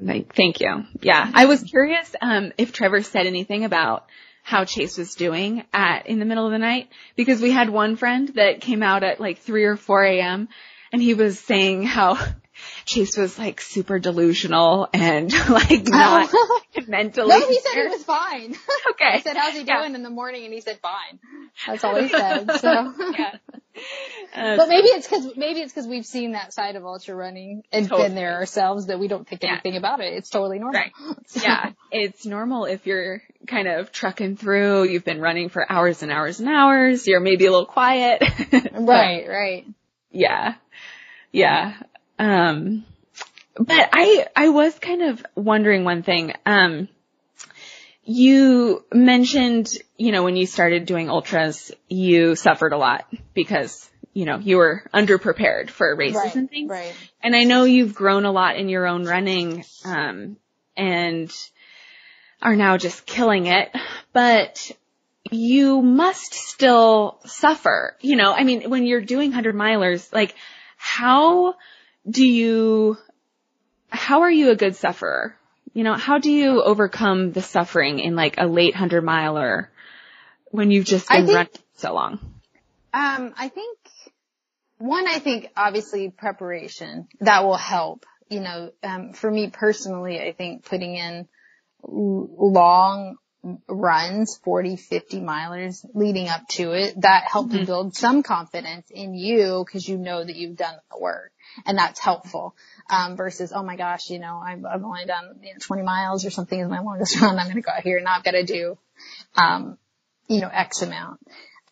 Like, thank you. Yeah. I was curious, um, if Trevor said anything about how Chase was doing at, in the middle of the night, because we had one friend that came out at like three or four a.m. and he was saying how Chase was like super delusional and like not oh. mentally. No, he said it was fine. Okay. I said, how's he doing yeah. in the morning? And he said, fine. That's all he said. So, yeah. Uh, but maybe it's cause, maybe it's cause we've seen that side of ultra running and totally. been there ourselves that we don't think yeah. anything about it. It's totally normal. Right. So. Yeah. It's normal if you're kind of trucking through, you've been running for hours and hours and hours, you're maybe a little quiet. Right. Right. Yeah. Yeah. Um, but I, I was kind of wondering one thing. Um, you mentioned, you know, when you started doing ultras, you suffered a lot because, you know, you were underprepared for races right, and things. Right. And I know you've grown a lot in your own running, um, and are now just killing it, but you must still suffer. You know, I mean, when you're doing hundred milers, like how, Do you, how are you a good sufferer? You know, how do you overcome the suffering in like a late hundred miler when you've just been think, running so long? Um, I think one, I think obviously preparation that will help, you know, um, for me personally, I think putting in long runs, forty, fifty milers leading up to it, that helped mm-hmm. build some confidence in you because you know that you've done the work. And that's helpful, um, versus, oh my gosh, you know, I've, I've only done you know, twenty miles or something is my longest run. I'm going to go out here and I've got to do, um, you know, X amount.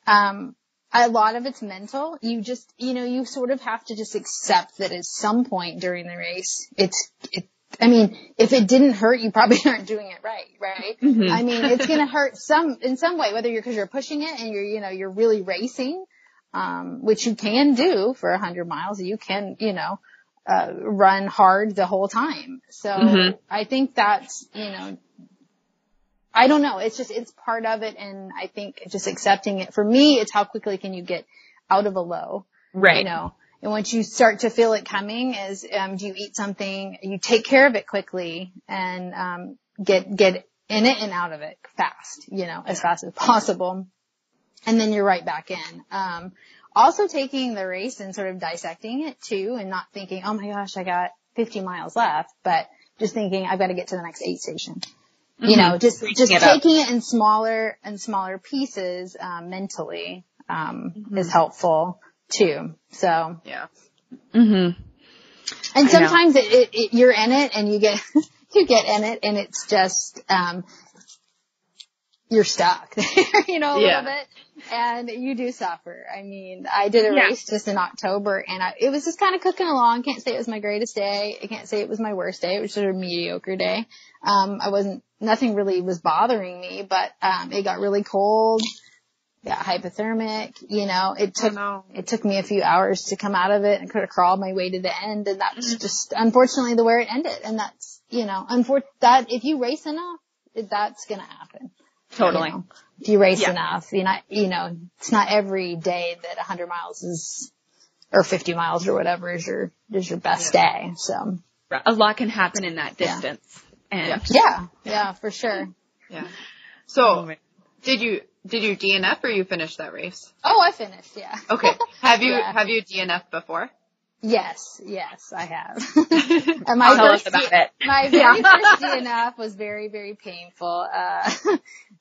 Um, a lot of it's mental. You just, you know, you sort of have to just accept that at some point during the race, it's, it, I mean, if it didn't hurt, you probably aren't doing it right, right? Mm-hmm. I mean, it's going to hurt some, in some way, whether you're, cause you're pushing it and you're, you know, you're really racing. Um, which you can do for a hundred miles. You can, you know, uh, run hard the whole time. So mm-hmm. I think that's, you know, I don't know. It's just, it's part of it. And I think just accepting it for me, it's how quickly can you get out of a low, right? You know, and once you start to feel it coming is, um, do you eat something? You take care of it quickly and, um, get, get in it and out of it fast, you know, as fast as possible. And then you're right back in. Um, also taking the race and sort of dissecting it too and not thinking, oh my gosh, I got fifty miles left, but just thinking I've got to get to the next aid station. Mm-hmm. You know, just, Reaching just it taking up. it in smaller and smaller pieces, um, mentally, um, mm-hmm. is helpful too. So. Yeah. Mm-hmm. And sometimes it, it, it, you're in it and you get, you get in it and it's just, um, you're stuck there, you know, a yeah. little bit, and you do suffer. I mean, I did a yeah. race just in October, and I, it was just kind of cooking along. Can't say it was my greatest day. I can't say it was my worst day. It was sort of a mediocre day. Um, I wasn't, nothing really was bothering me, but um, it got really cold, got hypothermic. You know, it took know. it took me a few hours to come out of it, and could have crawled my way to the end, and that's mm-hmm. just unfortunately the way it ended. And that's, you know, unfor- that if you race enough, that's gonna happen. Totally. You know, if you race yeah. enough, you know, you know, it's not every day that one hundred miles is, or fifty miles or whatever is your, is your best yeah. day. So a lot can happen in that distance. Yeah. And yeah. Yeah. yeah, for sure. Yeah. So did you, Did you D N F or you finished that race? Oh, I finished, yeah. Okay. Have you yeah. have you D N F'd before? Yes, yes, I have. And my Tell us about D- it. My very yeah. first D N F was very, very painful. Uh,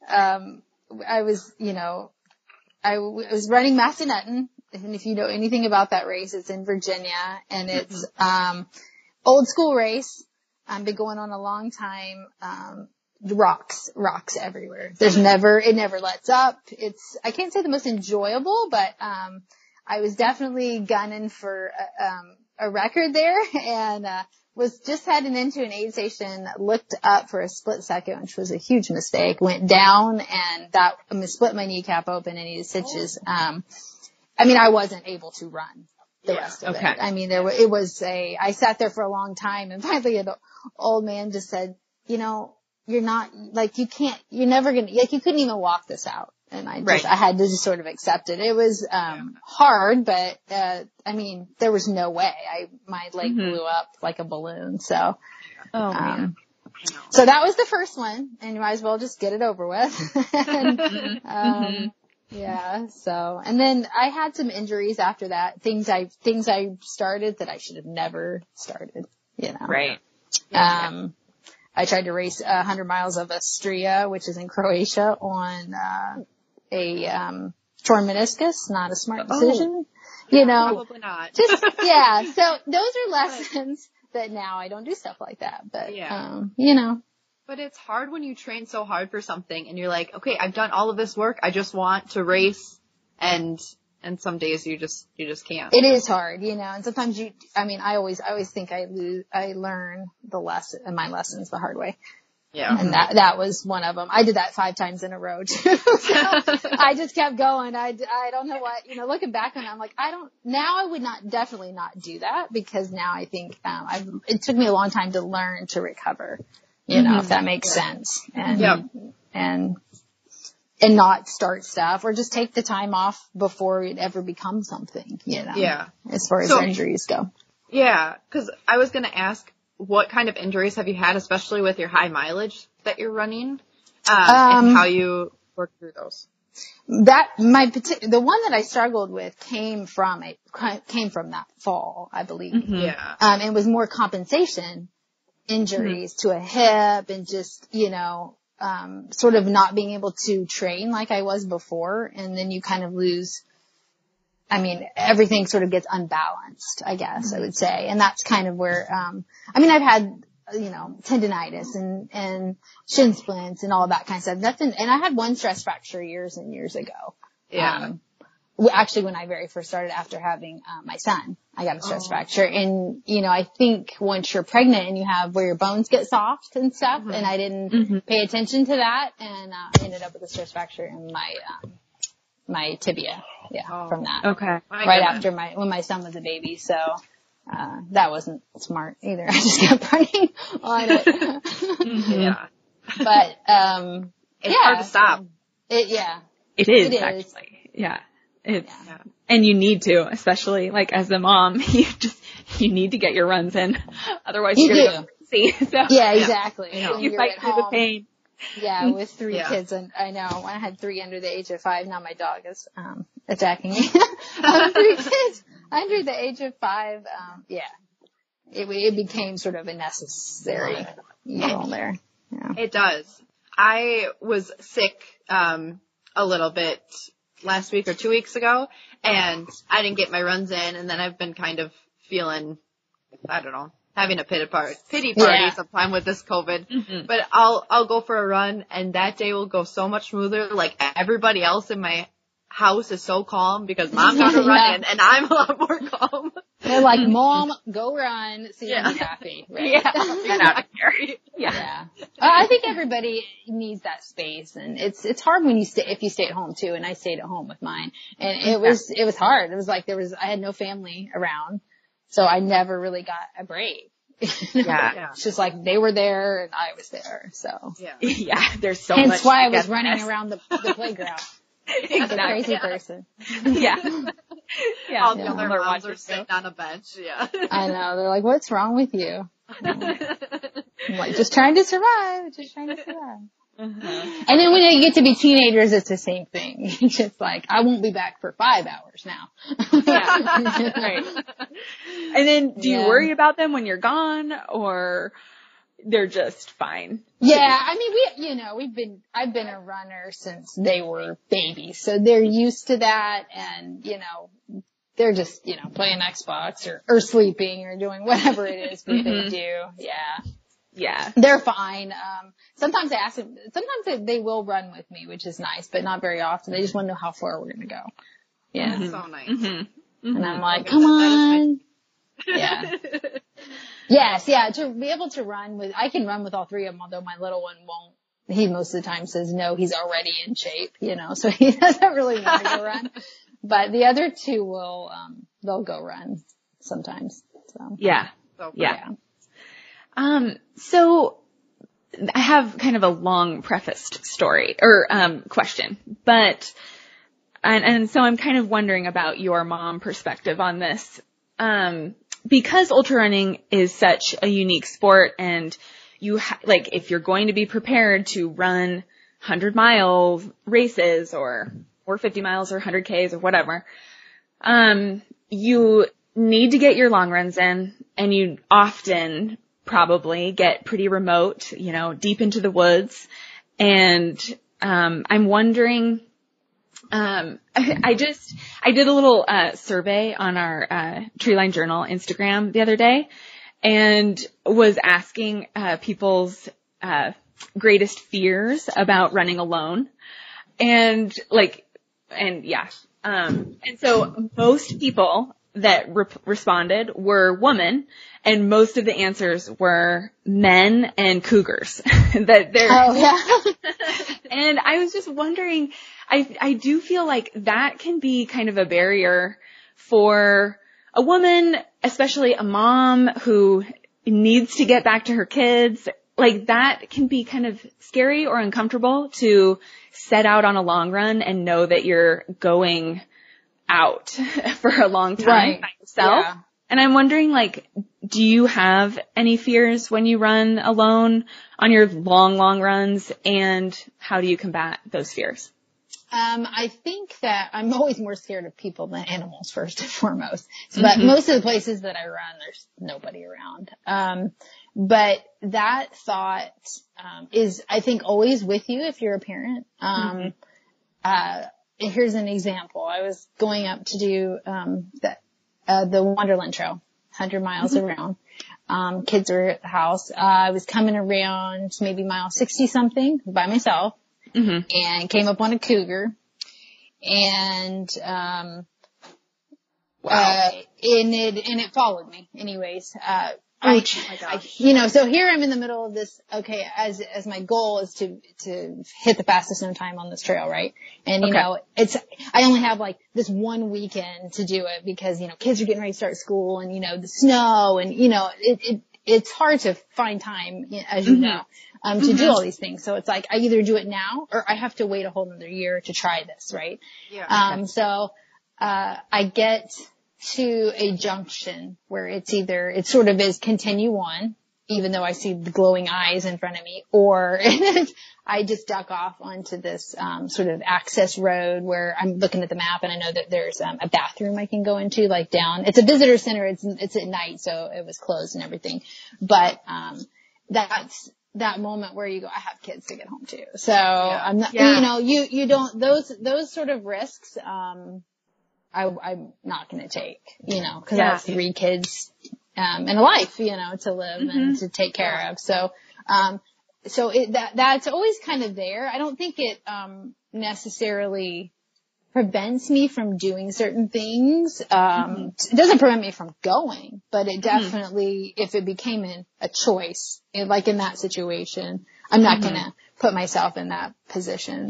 um, I was, you know, I w- was running Massanutten, and if you know anything about that race, it's in Virginia, and it's mm-hmm. um, old school race. I've been going on a long time. Um, rocks, rocks everywhere. There's never, it never lets up. It's, I can't say the most enjoyable, but um. I was definitely gunning for um, a record there, and uh, was just heading into an aid station, looked up for a split second, which was a huge mistake, went down, and that I mean, split my kneecap open and needed stitches. Um, I mean, I wasn't able to run the yeah, rest of okay. it. I mean, there was, it was a, I sat there for a long time, and finally an old man just said, you know, you're not, like, you can't, you're never going to, like, you couldn't even walk this out. And I just, right. I had to just sort of accept it. It was, um, yeah. hard, but, uh, I mean, there was no way. I, my leg mm-hmm. blew up like a balloon. So, oh, um, man. so that was the first one, and you might as well just get it over with. and, um, mm-hmm. yeah. So, and then I had some injuries after that, things I, things I started that I should have never started, you know. Right. Yeah. Um, I tried to race a hundred miles of Istria, which is in Croatia, on, uh, a, um, torn meniscus, not a smart decision. Oh, you know, probably not. Just, yeah. So those are lessons that now I don't do stuff like that, but, yeah. um, you know, but it's hard when you train so hard for something and you're like, okay, I've done all of this work. I just want to race. And, and some days you just, you just can't. It is hard, you know, and sometimes you, I mean, I always, I always think I lose, I learn the lesson and my lessons the hard way. Yeah. And that, that was one of them. I did that five times in a row too. So I just kept going. I, I don't know what, you know, looking back on it, I'm like, I don't, now I would not, definitely not do that, because now I think, um, I've, it took me a long time to learn to recover, you mm-hmm. know, if that makes yeah. sense. And, yeah. and, and not start stuff or just take the time off before it ever becomes something, you know, yeah. as far as so, injuries go. Yeah. Cause I was going to ask, what kind of injuries have you had, especially with your high mileage that you're running, um, um, and how you work through those? That my the one that I struggled with came from it came from that fall, I believe. Mm-hmm. Yeah, um, it was more compensation injuries mm-hmm. to a hip and just you know um, sort of not being able to train like I was before, and then you kind of lose. I mean, everything sort of gets unbalanced, I guess I would say. And that's kind of where, um, I mean, I've had, you know, tendinitis and, and shin splints and all that kind of stuff. That's in, and I had one stress fracture years and years ago. Yeah. Um, actually, when I very first started after having uh, my son, I got a stress oh. fracture. And, you know, I think once you're pregnant and you have where your bones get soft and stuff, mm-hmm. and I didn't mm-hmm. pay attention to that. And uh, I ended up with a stress fracture in my, um, my tibia. Yeah, oh, from that. Okay. My right goodness. After my, when my son was a baby. So, uh, that wasn't smart either. I just kept running on it. yeah. But, um, it's yeah, hard to stop. Um, it, yeah. It is, it is. Actually. Yeah. It's, yeah. And you need to, especially like as a mom, you just, you need to get your runs in. Otherwise you you're going to go crazy. So, yeah, exactly. You, know, you fight through home. The pain. Yeah, with three yeah. kids, and I know when I had three under the age of five. Now my dog is um attacking me. um, three kids under the age of five. Um, yeah, it it became sort of a necessary evil there. Yeah. It does. I was sick um a little bit last week or two weeks ago, and I didn't get my runs in, and then I've been kind of feeling, I don't know. Having a pity party, pity party yeah. sometime with this COVID, mm-hmm. but I'll, I'll go for a run, and that day will go so much smoother. Like everybody else in my house is so calm because Mom got a run in, and I'm a lot more calm. They're like, Mom, go run, so you'll yeah. be happy. Right? Yeah. Get out of here. Yeah. yeah. Uh, I think everybody needs that space, and it's, it's hard when you stay, if you stay at home too, and I stayed at home with mine, and it exactly. was, it was hard. It was like there was, I had no family around. So I never really got a break. yeah, yeah. It's just like they were there and I was there. So yeah, yeah there's so Hence much. That's why I was running mess. Around the, the playground. Exactly. Like a crazy yeah. person. Yeah. yeah. All the yeah. other moms are sitting on a bench. Yeah. I know. They're like, what's wrong with you? I'm like, just trying to survive. Just trying to survive. Uh-huh. And then when they get to be teenagers, it's the same thing. It's just like, I won't be back for five hours now. Yeah. Right. And then do yeah. you worry about them when you're gone, or they're just fine? Yeah. I mean, we, you know, we've been, I've been a runner since they were babies. So they're used to that. And, you know, they're just, you know, playing Xbox or, or sleeping or doing whatever it is that mm-hmm. they do. Yeah. Yeah. They're fine. Um, sometimes I ask them, sometimes they, they will run with me, which is nice, but not very often. They just want to know how far we're going to go. Yeah. That's so nice. Mm-hmm. Mm-hmm. And I'm like, come on. Yeah. Yes. Yeah. To be able to run with, I can run with all three of them, although my little one won't. He most of the time says no, he's already in shape, you know, so he doesn't really want to go run, but the other two will, um, they'll go run sometimes. So. Yeah. So, yeah. Yeah. Um, so I have kind of a long prefaced story or, um, question, but, and, and so I'm kind of wondering about your mom perspective on this. Um, because ultra running is such a unique sport, and you ha- like, if you're going to be prepared to run one hundred mile races or, or fifty miles or one hundred Ks or whatever, um, you need to get your long runs in, and you often probably get pretty remote, you know, deep into the woods. And, um, I'm wondering, um, I, I just, I did a little, uh, survey on our, uh, Treeline Journal Instagram the other day, and was asking, uh, people's, uh, greatest fears about running alone. And like, and yeah, um, and so most people that re- responded were women, and most of the answers were men and cougars. That they're oh, yeah. And I was just wondering, I I do feel like that can be kind of a barrier for a woman, especially a mom who needs to get back to her kids. Like, that can be kind of scary or uncomfortable to set out on a long run and know that you're going out for a long time right. by yourself. Yeah. And I'm wondering, like, do you have any fears when you run alone on your long, long runs, and how do you combat those fears? Um, I think that I'm always more scared of people than animals, first and foremost. So, but mm-hmm. most of the places that I run, there's nobody around. Um, but that thought, um, is, I think, always with you if you're a parent. Um, mm-hmm. uh, Here's an example. I was going up to do, um, the, uh, the Wonderland Trail, one hundred miles mm-hmm. around. Um, kids were at the house. Uh, I was coming around maybe mile sixty something by myself mm-hmm. and came up on a cougar. And, um, wow. uh, and it, and it followed me anyways. Uh, Ouch. I, oh my gosh. I, you know, so here I'm in the middle of this. Okay, as as my goal is to to hit the fastest known time on this trail, right? And you okay. know, it's I only have like this one weekend to do it, because you know kids are getting ready to start school, and you know the snow, and you know it it it's hard to find time, as you mm-hmm. know, um, to mm-hmm. do all these things. So it's like I either do it now or I have to wait a whole another year to try this, right? Yeah. Um. Okay. So, uh, I get to a junction where it's either, it sort of is continue on, even though I see the glowing eyes in front of me, or I just duck off onto this, um, sort of access road where I'm looking at the map and I know that there's, um, a bathroom I can go into, like down. It's a visitor center. It's, it's at night, so it was closed and everything. But, um, that's that moment where you go, I have kids to get home to. So yeah. I'm not, yeah. you know, you, you don't, those, those sort of risks, um, I, I'm not going to take, you know, because yeah. I have three kids, um, and a life, you know, to live mm-hmm. and to take care yeah. of. So, um, so it, that, that's always kind of there. I don't think it, um, necessarily prevents me from doing certain things. Um, mm-hmm. It doesn't prevent me from going, but it definitely, mm-hmm. if it became an, a choice, it, like in that situation, I'm not mm-hmm. going to put myself in that position.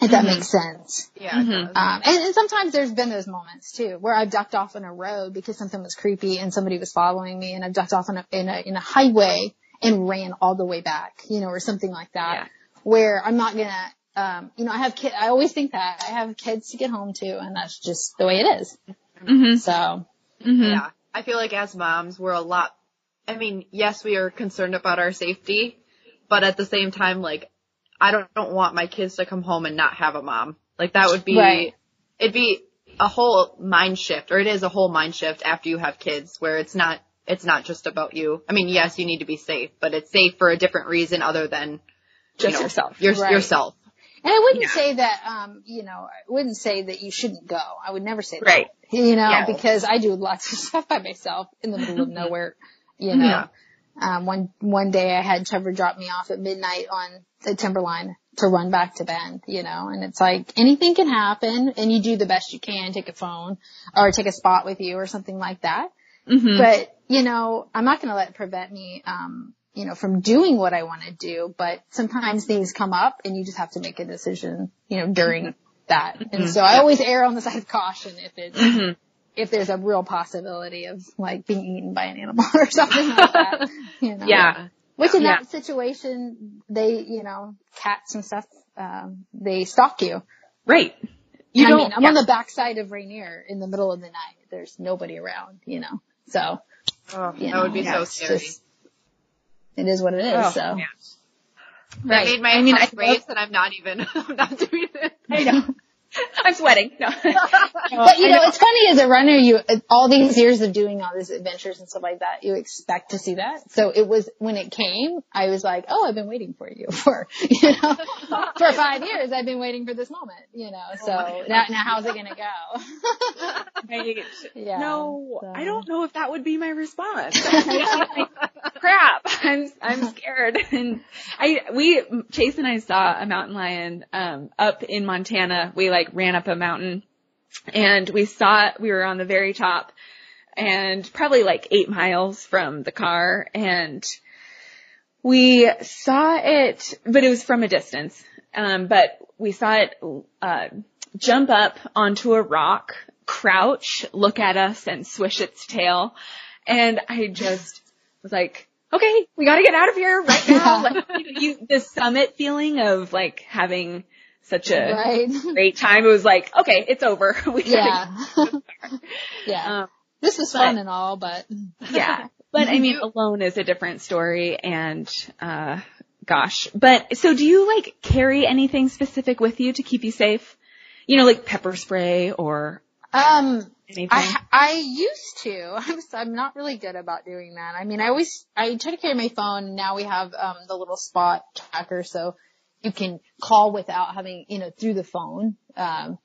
If that mm-hmm. makes sense. Yeah. Mm-hmm. Um, and, and sometimes there's been those moments too where I've ducked off on a road because something was creepy and somebody was following me, and I've ducked off on a, in a, in a highway and ran all the way back, you know, or something like that yeah. where I'm not going to, um, you know, I have kids. I always think that I have kids to get home to, and that's just the way it is. Mm-hmm. So mm-hmm. yeah, I feel like as moms, we're a lot, I mean, yes, we are concerned about our safety, but at the same time, like, I don't, don't want my kids to come home and not have a mom. Like that would be, right. it'd be a whole mind shift, or it is a whole mind shift after you have kids, where it's not, it's not just about you. I mean, yes, you need to be safe, but it's safe for a different reason other than just you know, yourself, your, right. yourself. And I wouldn't yeah. say that, um, you know, I wouldn't say that you shouldn't go. I would never say that, right. you know, yeah. because I do lots of stuff by myself in the middle of nowhere, you know. Yeah. Um, one, one day I had Trevor drop me off at midnight on the Timberline to run back to Bend, you know, and it's like anything can happen and you do the best you can, take a phone or take a spot with you or something like that. Mm-hmm. But, you know, I'm not going to let it prevent me, um, you know, from doing what I want to do, but sometimes things come up and you just have to make a decision, you know, during that. Mm-hmm. And so I always err on the side of caution if it's, mm-hmm. if there's a real possibility of like being eaten by an animal or something like that. You know? Yeah. Which in that yeah. situation, they, you know, cats and stuff, um, they stalk you. Right. You I don't, mean, I'm yeah. on the backside of Rainier in the middle of the night. There's nobody around, you know, so. Oh, you that know, would be yeah, so scary. Just, it is what it is, oh, so. Yeah. Right. That made my I mean, I race, and I'm not even, I'm not doing it. I know. I'm sweating. No. But you know, know, it's funny as a runner, you, all these years of doing all these adventures and stuff like that, you expect to see that. So it was, when it came, I was like, oh, I've been waiting for you for, you know, for five years, I've been waiting for this moment, you know, so oh now, now how's it going to go? Right. Yeah, no, so. I don't know if that would be my response. Crap. I'm, I'm scared. And I, we, Chase and I saw a mountain lion, um, up in Montana. We like ran up a mountain and we saw it. We were on the very top and probably like eight miles from the car, and we saw it, but it was from a distance. Um, but we saw it, uh, jump up onto a rock, crouch, look at us, and swish its tail. And I just was like, okay, we got to get out of here right now. Yeah. Like, you know, you, the summit feeling of like having such a right. great time. It was like, okay, it's over. We yeah. yeah. Um, this is fun and all, but. yeah. But I mean, alone is a different story, and, uh, gosh, but so do you like carry anything specific with you to keep you safe? You know, like pepper spray or. Um, anything? I, I used to, I was, I'm not really good about doing that. I mean, I always, I try to carry my phone. Now we have, um, the little spot tracker, so you can call without having, you know, through the phone, um,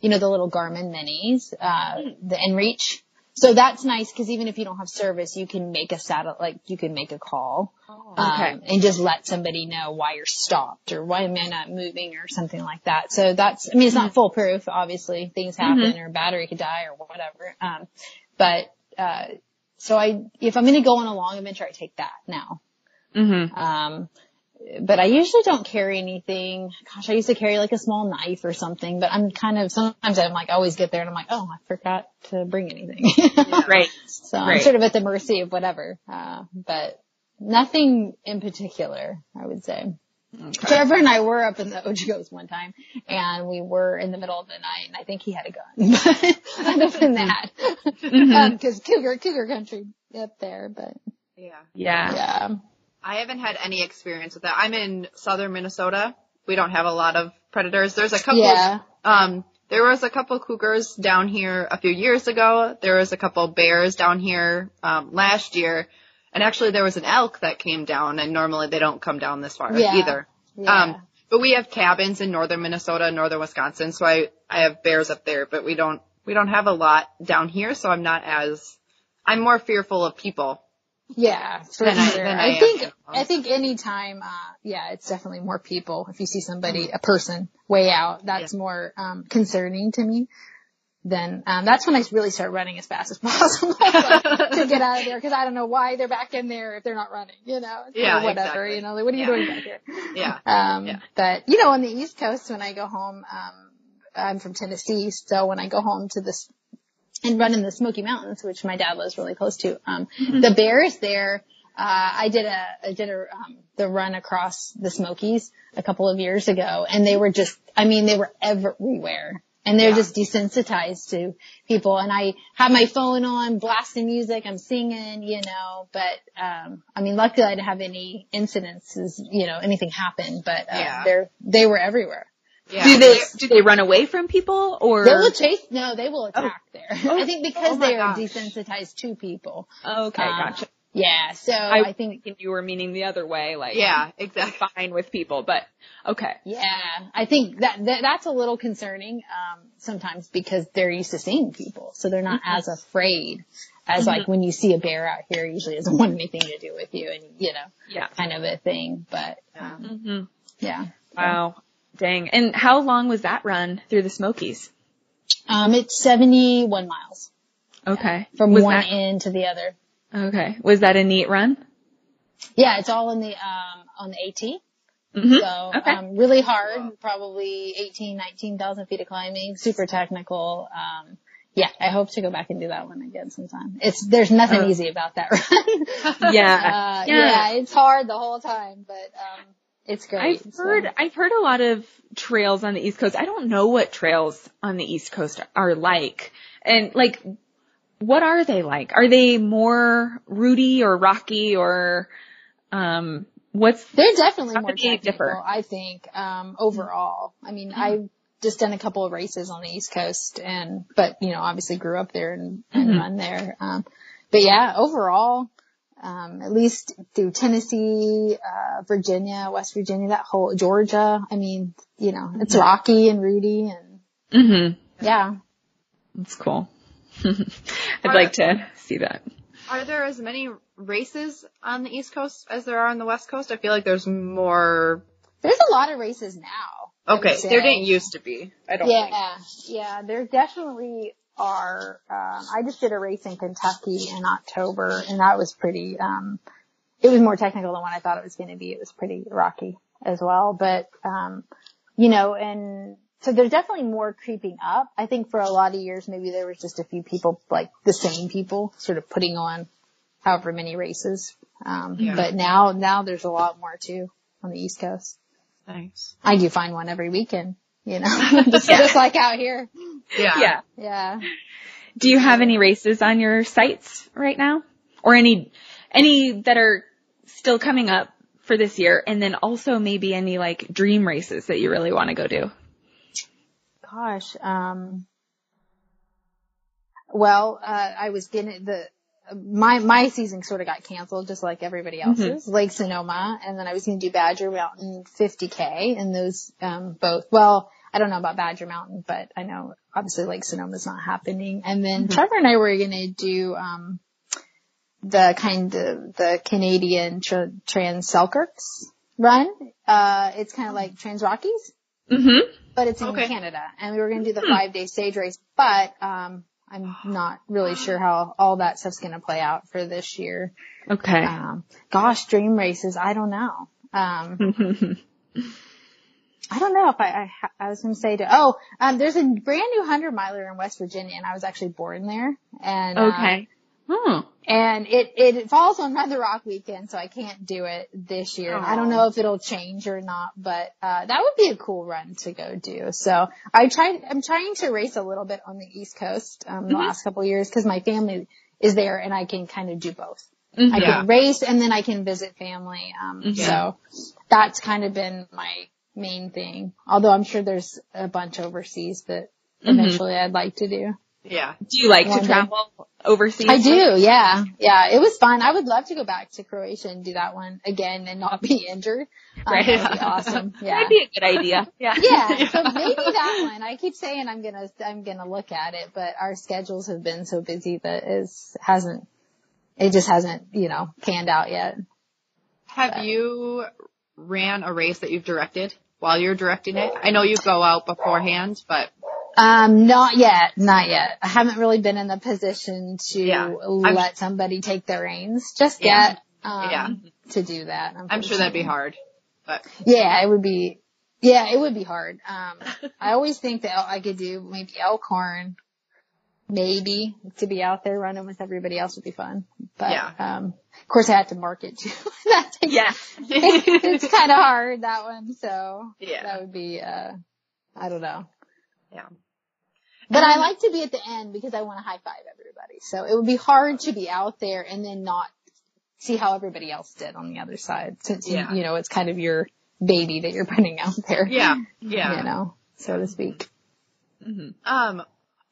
you know, the little Garmin minis, uh, the EnReach. So that's nice, because even if you don't have service, you can make a satellite, like you can make a call, oh, okay. um, and just let somebody know why you're stopped or why am I not moving or something like that. So that's, I mean, it's not foolproof. Obviously, things happen, mm-hmm. or a battery could die or whatever. Um, but uh, so I, if I'm going to go on a long adventure, I take that now. Mm-hmm. Um, but I usually don't carry anything. Gosh, I used to carry like a small knife or something, but I'm kind of, sometimes I'm like, I always get there and I'm like, oh, I forgot to bring anything. Yeah, right. So right. I'm sort of at the mercy of whatever, uh, but nothing in particular, I would say. Okay. Trevor and I were up in the Ochocos one time, and we were in the middle of the night, and I think he had a gun, but other than that, mm-hmm. um, cause cougar, cougar country up there, but yeah. Yeah. Yeah. I haven't had any experience with that. I'm in southern Minnesota. We don't have a lot of predators. There's a couple, yeah. um, there was a couple cougars down here a few years ago. There was a couple bears down here, um, last year. And actually there was an elk that came down, and normally they don't come down this far yeah. either. Yeah. Um, but we have cabins in northern Minnesota, northern Wisconsin. So I, I have bears up there, but we don't, we don't have a lot down here. So I'm not as, I'm more fearful of people. Yeah, for then sure. I, then I, I think am. I think any time, uh, yeah, it's definitely more people. If you see somebody, a person, way out, that's yeah. more um concerning to me. Then um that's when I really start running as fast as possible like, to get out of there, because I don't know why they're back in there if they're not running, you know, yeah, or whatever, exactly. you know, like, what are you yeah. doing back here? Yeah. Um, yeah. But you know, on the East Coast, when I go home, um I'm from Tennessee, so when I go home to this. And run in the Smoky Mountains, which my dad lives really close to. Um, mm-hmm. the bears there, uh, I did a, I did a, um, the run across the Smokies a couple of years ago, and they were just, I mean, they were everywhere. And they're yeah. just desensitized to people. And I have my phone on, blasting music, I'm singing, you know, but, um, I mean, luckily I didn't have any incidences, you know, anything happened, but, uh, yeah. they're, they were everywhere. Yeah. Do they, do they run away from people or? They will chase, no, they will attack oh. there. Oh. I think because oh they are gosh. desensitized to people. Okay, um, gotcha. Yeah, so I, I think you were meaning the other way, like yeah, exactly. fine with people, but okay. Yeah, I think that, that that's a little concerning um sometimes because they're used to seeing people, so they're not mm-hmm. as afraid as mm-hmm. like when you see a bear out here, usually it doesn't want anything to do with you, and you know, yeah, kind of a thing. But um mm-hmm. yeah, wow, yeah. dang. And how long was that run through the Smokies? Um, it's seventy-one miles. Okay, yeah, from was one that- end to the other. Okay. Was that a neat run? Yeah, it's all in the, um, on the AT. Mm-hmm. So, okay. um, really hard, wow. probably eighteen, nineteen thousand feet of climbing, super technical. Um, yeah, I hope to go back and do that one again sometime. It's, there's nothing oh. easy about that run. yeah. Uh, yeah. Yeah, it's hard the whole time, but, um, it's great. I've heard, so. I've heard a lot of trails on the East Coast. I don't know what trails on the East Coast are like. And like, what are they like? Are they more rooty or rocky or, um, what's, they're definitely more technical, I think, um, overall. I mean, mm-hmm. I've just done a couple of races on the East Coast and, but, you know, obviously grew up there and, and mm-hmm. run there. Um, but yeah, overall, um, at least through Tennessee, uh, Virginia, West Virginia, that whole Georgia. I mean, you know, it's mm-hmm. rocky and rooty and mm-hmm. yeah. That's cool. I'd are, like to see that. Are there as many races on the East Coast as there are on the West Coast? I feel like there's more. There's a lot of races now. Okay, there didn't used to be. I don't yeah, think. Yeah, yeah, there definitely are. Um, I just did a race in Kentucky in October, and that was pretty. Um, it was more technical than what I thought it was going to be. It was pretty rocky as well, but um, you know, and. So there's definitely more creeping up. I think for a lot of years, maybe there was just a few people, like the same people, sort of putting on however many races. Um, yeah. But now, now there's a lot more too on the East Coast. Thanks. I do find one every weekend, you know, just, yeah. just like out here. Yeah. Yeah. Yeah. Do you have any races on your sites right now or any, any that are still coming up for this year? And then also maybe any like dream races that you really want to go do? Gosh, um, well, uh, I was getting the, my, my season sort of got canceled just like everybody else's, mm-hmm. Lake Sonoma. And then I was going to do Badger Mountain fifty K and those, um, both. Well, I don't know about Badger Mountain, but I know obviously Lake Sonoma's not happening. And then mm-hmm. Trevor and I were going to do, um, the kind of the Canadian tra- Trans Selkirks run. Uh, it's kind of like Trans Rockies. Mm-hmm. But it's in okay. Canada, and we were going to do the five-day stage race, but um I'm not really sure how all that stuff's going to play out for this year. Okay. Um, gosh, dream races, I don't know. Um I don't know if I, I, I was going to say to, oh, um, there's a brand new hundred-miler in West Virginia, and I was actually born there. And okay. Um, hmm. And it, it falls on Run the Rock weekend, so I can't do it this year. Aww. I don't know if it'll change or not, but, uh, that would be a cool run to go do. So I tried, I'm trying to race a little bit on the East Coast, um, the mm-hmm. last couple of years because my family is there and I can kind of do both. Mm-hmm. I can yeah. race and then I can visit family. Um, mm-hmm. so that's kind of been my main thing. Although I'm sure there's a bunch overseas that mm-hmm. eventually I'd like to do. Yeah. Do you like London. to travel overseas? I do, yeah. Yeah, it was fun. I would love to go back to Croatia and do that one again and not be injured. Um, right. That would be awesome. Yeah. That'd be a good idea. Yeah. Yeah. So maybe that one. I keep saying I'm going to, I'm going to look at it, but our schedules have been so busy that it hasn't, it just hasn't, you know, panned out yet. Have but. you ran a race that you've directed while you're directing it? I know you go out beforehand, but. Um, not yet, not yet. I haven't really been in the position to yeah. let somebody take the reins just yeah. yet, um, yeah. to do that. I'm sure that'd be hard, but. Yeah, it would be, yeah, it would be hard. Um, I always think that I could do maybe Elkhorn, maybe to be out there running with everybody else would be fun. But, yeah. um, of course I had to market too. that takes, yeah. it's kind of hard, that one. So yeah. that would be, uh, I don't know. Yeah. But I like to be at the end because I want to high five everybody. So it would be hard to be out there and then not see how everybody else did on the other side, since, yeah. you, you know, it's kind of your baby that you're putting out there. Yeah. Yeah. You know, so to speak. Mm-hmm. Um,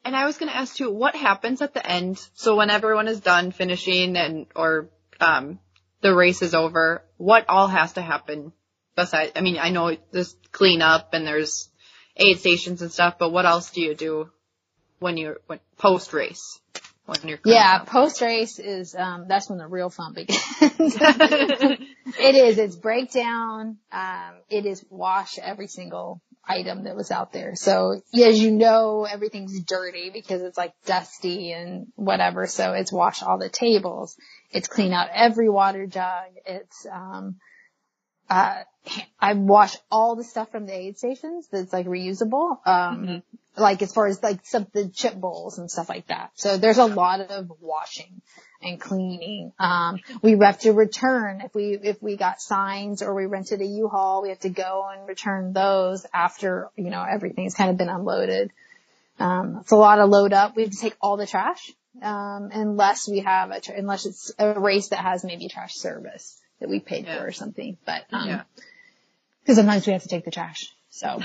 and I was going to ask too, what happens at the end? So when everyone is done finishing and, or, um, the race is over, what all has to happen besides, I mean, I know there's cleanup and there's aid stations and stuff, but what else do you do when you're when, post race? When you're yeah, post race is, um, that's when the real fun begins. It is, it's breakdown, um, it is wash every single item that was out there. So as you know, everything's dirty because it's like dusty and whatever. So it's wash all the tables. It's clean out every water jug. It's, um, uh, I wash all the stuff from the aid stations that's like reusable. Um, mm-hmm. like as far as like some of the chip bowls and stuff like that. So there's a lot of washing and cleaning. Um, we have to return if we, if we got signs or we rented a U-Haul, we have to go and return those after, you know, everything's kind of been unloaded. Um, it's a lot of load up. We have to take all the trash. Um, unless we have a, tra- unless it's a race that has maybe trash service that we paid yeah. for or something, but, um, yeah. cause sometimes we have to take the trash. So,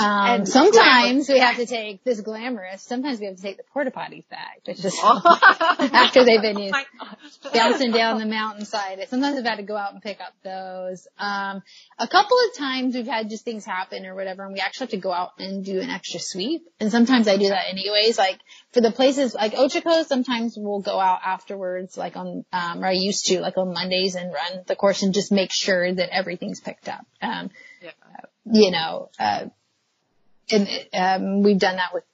um, sometimes glam- we have to take this glamorous, sometimes we have to take the porta potties back, which is after they've been used, oh bouncing down the mountainside. Sometimes we've had to go out and pick up those. Um, a couple of times we've had just things happen or whatever, and we actually have to go out and do an extra sweep. And sometimes I do that anyways, like, for the places like Ochoco, sometimes we'll go out afterwards, like on, um, or I used to, like on Mondays and run the course and just make sure that everything's picked up. Um, yeah. you know, uh, and, um, we've done that with,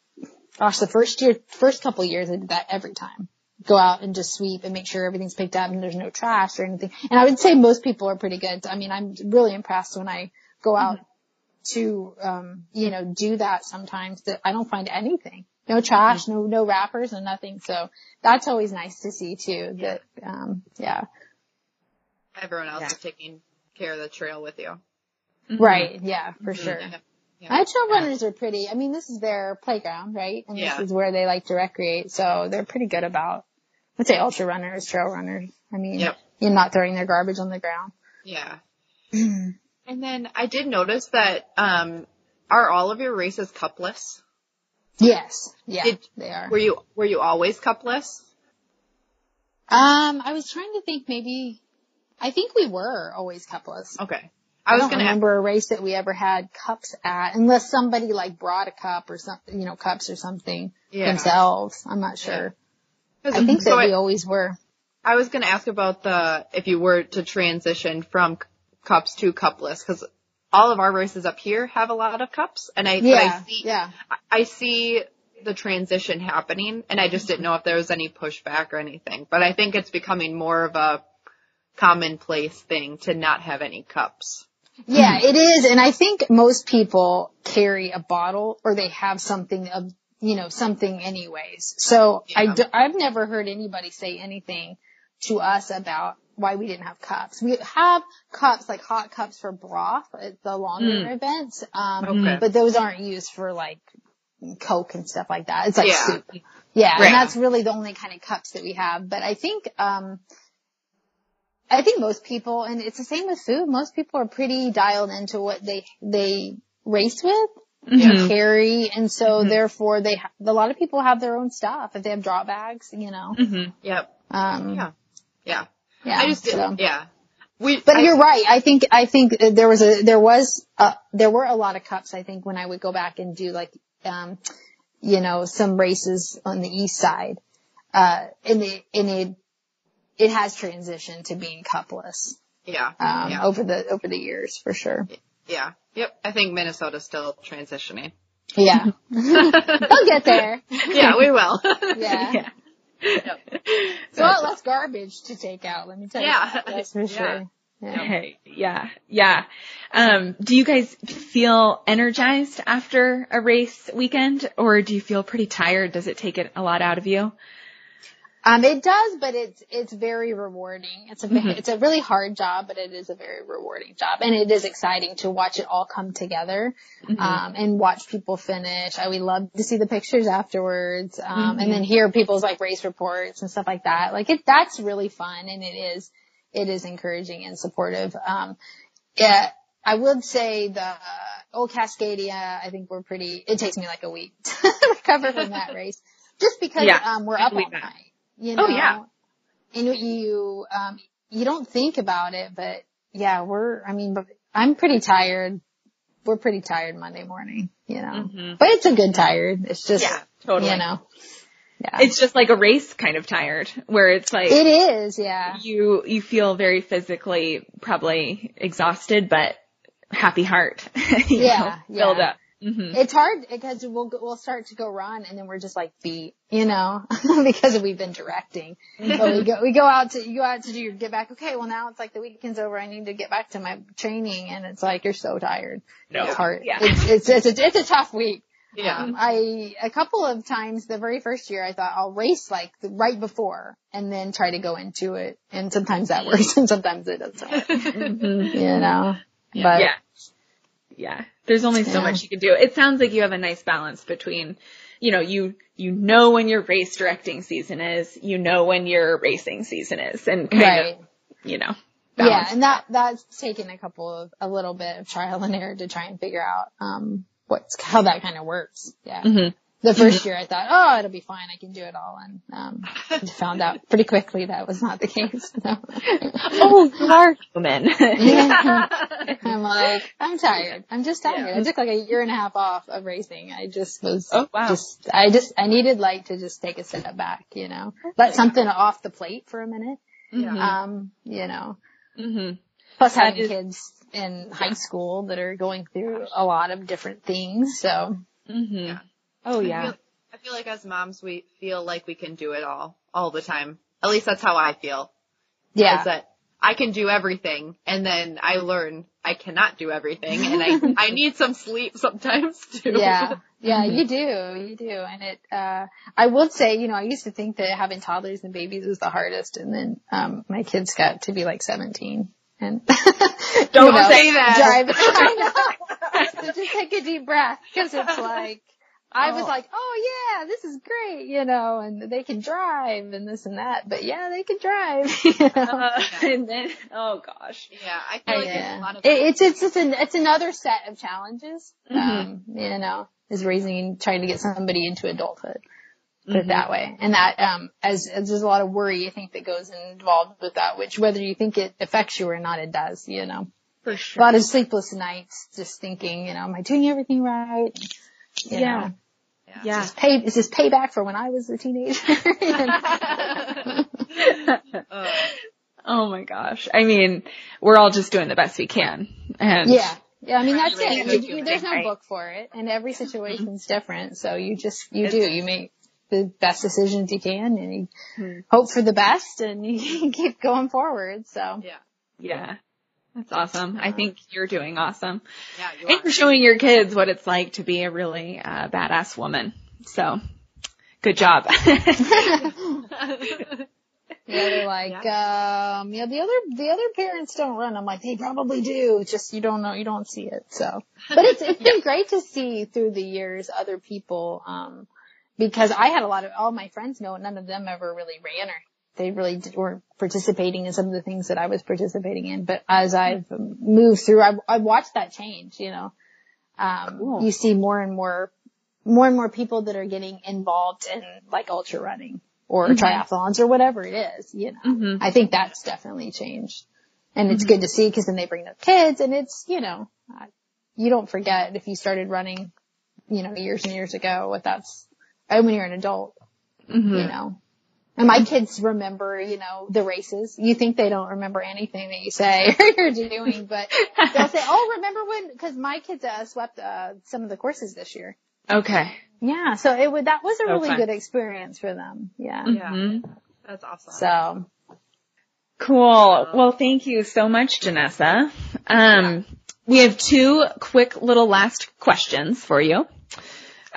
gosh, the first year, first couple of years I did that every time. Go out and just sweep and make sure everything's picked up and there's no trash or anything. And I would say most people are pretty good. I mean, I'm really impressed when I go out mm-hmm. to, um, you know, do that sometimes that I don't find anything. No trash, no, no wrappers, no nothing. So that's always nice to see too that, um, yeah. Everyone else yeah. is taking care of the trail with you. Right. Yeah, for mm-hmm. sure. Yeah. Yeah. My trail runners yeah. are pretty, I mean, this is their playground, right? And yeah. this is where they like to recreate. So they're pretty good about, let's say ultra runners, trail runners. I mean, yep. you're not throwing their garbage on the ground. Yeah. And then I did notice that, um, are all of your races cupless? Yes. Yeah, Did, they are. Were you, were you always cupless? Um, I was trying to think maybe, I think we were always cupless. Okay. I, I was don't gonna remember ask. a race that we ever had cups at, unless somebody like brought a cup or something, you know, cups or something yeah. themselves. I'm not sure. Yeah. I think so that I, we always were. I was going to ask about the, if you were to transition from c- cups to cupless, cause all of our races up here have a lot of cups, and I, yeah, I see, yeah. I see the transition happening, and I just didn't know if there was any pushback or anything, but I think it's becoming more of a commonplace thing to not have any cups. Yeah, it is. And I think most people carry a bottle or they have something of, you know, something anyways. So yeah. I do, I've never heard anybody say anything to us about why we didn't have cups. We have cups, like hot cups for broth at the longer mm. events. Um, okay. But those aren't used for like Coke and stuff like that. It's like yeah. soup. Yeah. Right. And that's really the only kind of cups that we have. But I think, um, I think most people, and it's the same with food, most people are pretty dialed into what they, they race with. Mm-hmm. And carry, and so mm-hmm. therefore they ha- a lot of people have their own stuff if they have draw bags, you know. Mm-hmm. Yep. Um, yeah. Yeah. Yeah. I just so. yeah. We, but I, you're right. I think I think there was a there was a, there were a lot of cups. I think when I would go back and do like um, you know, some races on the east side, uh, and it and it it has transitioned to being cupless. Yeah. Um, yeah. Over the over the years for sure. Yeah. Yep, I think Minnesota's still transitioning. Yeah. They'll get there. Yeah, we will. Yeah. yeah. Yep. It's a lot less garbage to take out, let me tell yeah. you. That. That's for yeah. sure. Yeah. Okay. Yeah. Yeah. Um, do you guys feel energized after a race weekend, or do you feel pretty tired? Does it take it a lot out of you? Um, it does, but it's, it's very rewarding. It's a, mm-hmm. it's a really hard job, but it is a very rewarding job, and it is exciting to watch it all come together, mm-hmm. um, and watch people finish. I would love to see the pictures afterwards. Um, mm-hmm. and then hear people's like race reports and stuff like that. Like it, that's really fun. And it is, it is encouraging and supportive. Um, yeah, I would say the uh, Old Cascadia, I think we're pretty, it takes me like a week to recover from that race just because, yeah, um, we're up all night. You know, oh, yeah. And you, um, you don't think about it, but yeah, we're, I mean, I'm pretty tired. We're pretty tired Monday morning, you know, mm-hmm. but it's a good tired. It's just, yeah, totally. You know, yeah, it's just like a race kind of tired where it's like, it is. Yeah. You, you feel very physically probably exhausted, but happy heart. Yeah. Know, yeah. Build up. Mm-hmm. It's hard because we'll we'll start to go run and then we're just like beat, you know, because we've been directing. But we go we go out to you go out to do your get back. Okay, well now it's like the weekend's over. I need to get back to my training, and it's like you're so tired. No. It's hard. Yeah. It's it's it's a, it's a tough week. Yeah. Um, I a couple of times the very first year I thought I'll race like the, right before and then try to go into it, and sometimes that works and sometimes it doesn't work. Mm-hmm. You know. Yeah. But, yeah. Yeah. There's only so yeah. much you can do. It sounds like you have a nice balance between, you know, you, you know when your race directing season is, you know when your racing season is, and kind right. of, you know. Balance. Yeah. And that, that's taken a couple of, a little bit of trial and error to try and figure out, um, what's, how that kind of works. Yeah. Mm-hmm. The first mm-hmm. year I thought, oh, it'll be fine. I can do it all. And, um, found out pretty quickly that was not the case. No. Oh, hard woman. Yeah. I'm like, I'm tired. I'm just tired. Yeah. I took like a year and a half off of racing. I just was, oh, wow. just, I just, I needed like to just take a step back, you know, let something off the plate for a minute. Mm-hmm. Um, you know, mm-hmm. plus that having is... kids in high school that are going through a lot of different things. So, mm-hmm. yeah. Oh, yeah. I feel, I feel like as moms, we feel like we can do it all, all the time. At least that's how I feel. Yeah. Is that I can do everything, and then I learn I cannot do everything, and I, I need some sleep sometimes, too. Yeah. Yeah, you do. You do. And it, uh, I would say, you know, I used to think that having toddlers and babies was the hardest, and then, um, my kids got to be like seventeen. And Don't you know, say that. Drive. I know. So just take a deep breath, because it's like, I was like, oh yeah, this is great, you know, and they can drive and this and that, but yeah, they can drive. You know? uh, and then, oh gosh, yeah, I feel like yeah. it's a lot of. It, it's it's it's, an, it's another set of challenges, mm-hmm. um, you know, is raising, trying to get somebody into adulthood, put mm-hmm. it that way, and that um, as, as there's a lot of worry, I think, that goes involved with that, which whether you think it affects you or not, it does, you know. For sure. A lot of sleepless nights, just thinking, you know, am I doing everything right? You yeah. know. Yeah. Is this, pay, is this payback for when I was a teenager? Oh my gosh. I mean, we're all just doing the best we can. And yeah. Yeah. I mean, that's it. I mean, you, there's no book for it, and every situation's different. So you just, you do, you make the best decisions you can, and you hmm. hope for the best, and you keep going forward. So yeah. Yeah. That's awesome. I think you're doing awesome. Yeah, you are. And you're showing your kids what it's like to be a really uh, badass woman. So, good job. Yeah, they're like, yeah. um, yeah, the other the other parents don't run. I'm like, they probably do. It's just you don't know, you don't see it. So, but it's it's been great to see through the years other people, um, because I had a lot of all my friends know, none of them ever really ran or. They really weren't participating in some of the things that I was participating in. But as I've moved through, I've, I've watched that change, you know. Um, cool. You see more and more, more and more people that are getting involved in like ultra running or mm-hmm. triathlons or whatever it is, you know. Mm-hmm. I think that's definitely changed. And mm-hmm. it's good to see, because then they bring their kids, and it's, you know, you don't forget if you started running, you know, years and years ago, what that's, when you're an adult, mm-hmm. you know. And my kids remember, you know, the races. You think they don't remember anything that you say or you're doing, but they'll say, oh, remember when, because my kids uh, swept uh, some of the courses this year. Okay. Yeah. So it would, that was a so really fun. good experience for them. Yeah. Yeah. Mm-hmm. That's awesome. So. Cool. Well, thank you so much, Janessa. Um, yeah. We have two quick little last questions for you.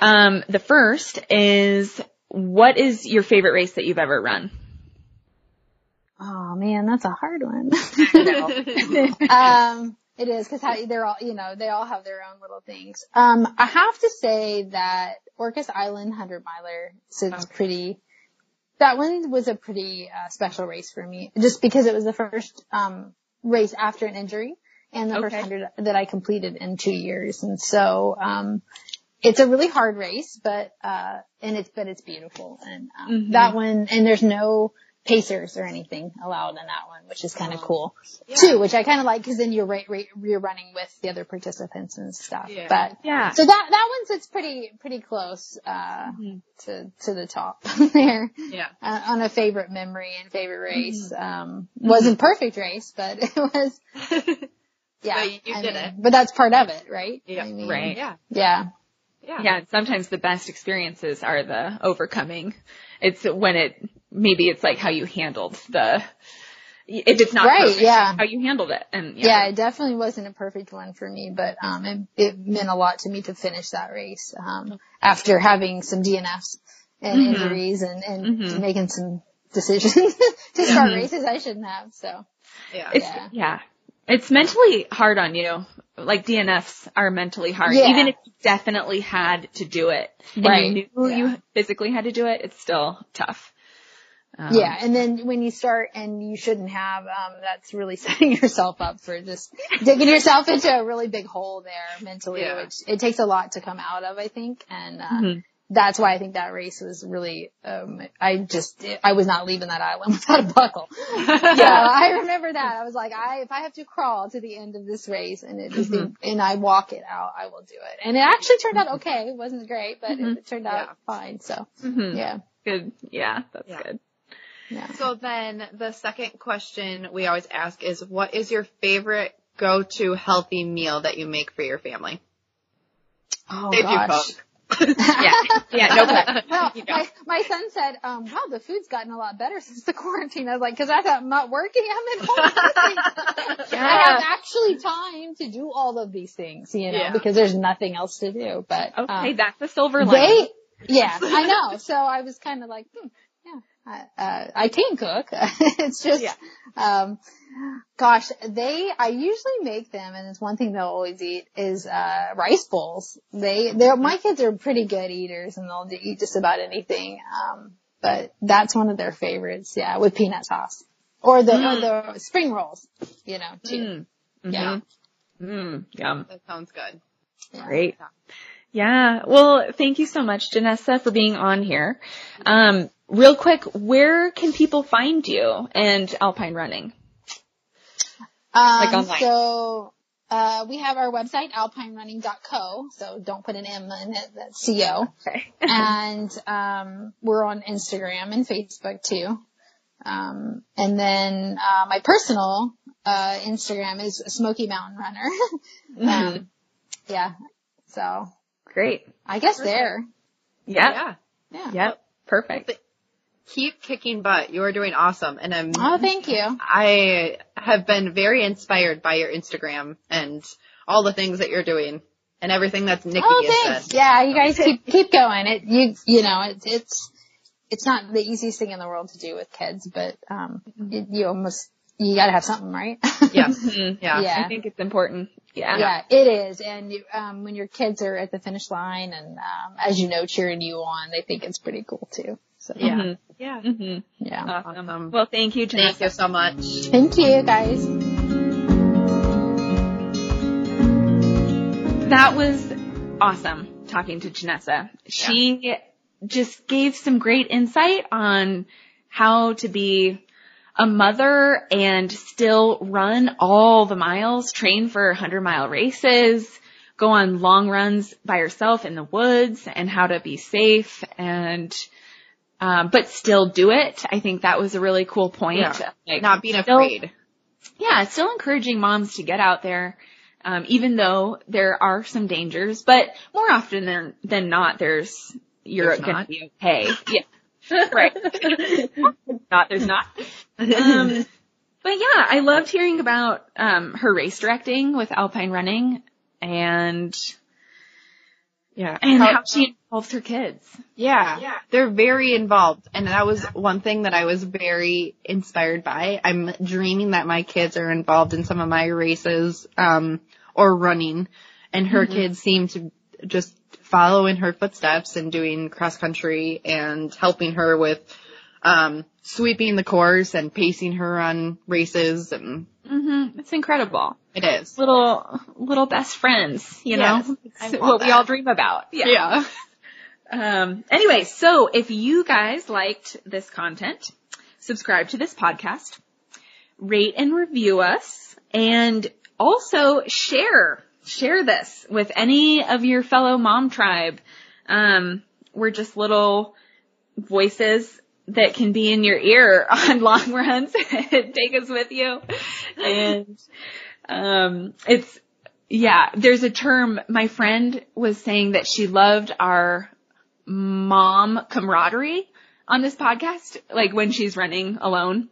Um, the first is, what is your favorite race that you've ever run? Oh man, that's a hard one. um, it is because they're all, you know, they all have their own little things. Um, I have to say that Orcas Island hundred miler, so it's okay. pretty. That one was a pretty uh, special race for me, just because it was the first um race after an injury and the okay. first hundred that I completed in two years, and so um. It's a really hard race, but, uh, and it's, but it's beautiful. And, um, mm-hmm. that one, and there's no pacers or anything allowed in that one, which is kind of um, cool yeah. too, which I kind of like because then you're, ra- ra- you're running with the other participants and stuff. Yeah. But, yeah. So that, that one sits pretty, pretty close, uh, mm-hmm. to, to the top there. Yeah. Uh, on a favorite memory and favorite race. Mm-hmm. Um, wasn't perfect race, but it was, yeah. But you I did mean, it. But that's part of it, right? Yeah. I mean, right. Yeah. Yeah. Yeah. yeah, sometimes the best experiences are the overcoming. It's when it, maybe it's like how you handled the, if it's not right, perfect, yeah. how you handled it. And yeah. yeah, it definitely wasn't a perfect one for me, but um, it, it meant a lot to me to finish that race um, after having some D N Fs and mm-hmm. injuries and, and mm-hmm. making some decisions to start mm-hmm. races I shouldn't have. So, yeah. It's, yeah. yeah. It's mentally hard on you. Like D N Fs are mentally hard. Yeah. Even if you definitely had to do it and right. you knew yeah. you physically had to do it, it's still tough. Um, yeah. And then when you start and you shouldn't have, um, that's really setting yourself up for just digging yourself into a really big hole there mentally, yeah. which it takes a lot to come out of, I think. And, uh, mm-hmm. that's why I think that race was really, um, I just, I was not leaving that island without a buckle. Yeah, I remember that. I was like, I, if I have to crawl to the end of this race and it just, mm-hmm. and I walk it out, I will do it. And it actually turned out okay. It wasn't great, but mm-hmm. it turned out yeah. fine. So, mm-hmm. yeah. Good. Yeah, that's yeah. good. Yeah. So then the second question we always ask is, what is your favorite go-to healthy meal that you make for your family? Oh, if gosh. You cook. yeah, yeah, no problem. Well, you know. my, my son said, um, wow, the food's gotten a lot better since the quarantine. I was like, because I thought I'm not working, I'm at home. yeah. I have actually time to do all of these things, you know, yeah. because there's nothing else to do. But okay, um, that's the silver lining. Yeah, I know. So I was kind of like, hmm, yeah, I, uh, I can cook. It's just, yeah. um, gosh, they, I usually make them, and it's one thing they'll always eat is, uh, rice bowls. They, they're, my kids are pretty good eaters and they'll eat just about anything. Um, but that's one of their favorites. Yeah. With peanut sauce or the, mm. or the spring rolls, you know, too. Mm. Mm-hmm. Yeah. Mm. Yum. That sounds good. Yeah. Great. Yeah. Well, thank you so much, Janessa, for being on here. Um, real quick, where can people find you and Alpine Running? Like um, so, uh, we have our website, alpine running dot co. So don't put an M in it, that's C O. Okay. And, um, we're on Instagram and Facebook too. Um, and then, uh, my personal, uh, Instagram is Smoky Mountain Runner. um, mm-hmm. yeah. So. Great. I guess Perfect. There. Yeah. Yeah. Yeah. Yep. Perfect. Keep kicking butt. You are doing awesome. And I'm, oh, thank you. I have been very inspired by your Instagram and all the things that you're doing and everything that's Nikki oh, has said. Yeah, you guys keep, keep going. It, you, you know, it, it's, it's not the easiest thing in the world to do with kids, but, um, it, you almost, you gotta have something, right? yeah. Mm-hmm. yeah. Yeah. I think it's important. Yeah. Yeah, it is. And, you, um, when your kids are at the finish line and, um, as you know, cheering you on, they think it's pretty cool too. So, yeah. Mm-hmm. Yeah. Mm-hmm. Yeah. Awesome. awesome. Well, thank you, Janessa. Thank you so much. Thank you, guys. That was awesome talking to Janessa. She yeah. just gave some great insight on how to be a mother and still run all the miles, train for hundred mile races, go on long runs by herself in the woods, and how to be safe and Um, but still do it. I think that was a really cool point. Yeah. Like, not being still, afraid. Yeah, still encouraging moms to get out there, um, even though there are some dangers. But more often than, than not, there's you're there's gonna not. Be okay. Yeah, right. not there's not. Um, but yeah, I loved hearing about um her race directing with Alpine Running and. Yeah. And how, how she involves her kids. Yeah, yeah. They're very involved. And that was one thing that I was very inspired by. I'm dreaming that my kids are involved in some of my races, um, or running. And her mm-hmm. kids seem to just follow in her footsteps and doing cross country and helping her with, um, sweeping the course and pacing her on races. And mm-hmm. It's incredible. It is. Little, little best friends, you yes, know, it's what that. we all dream about. Yeah. yeah. Um, anyway, so if you guys liked this content, subscribe to this podcast, rate and review us, and also share, share this with any of your fellow mom tribe. Um, we're just little voices that can be in your ear on long runs. Take us with you. And... Um, it's, yeah, there's a term, my friend was saying that she loved our mom camaraderie on this podcast, like when she's running alone.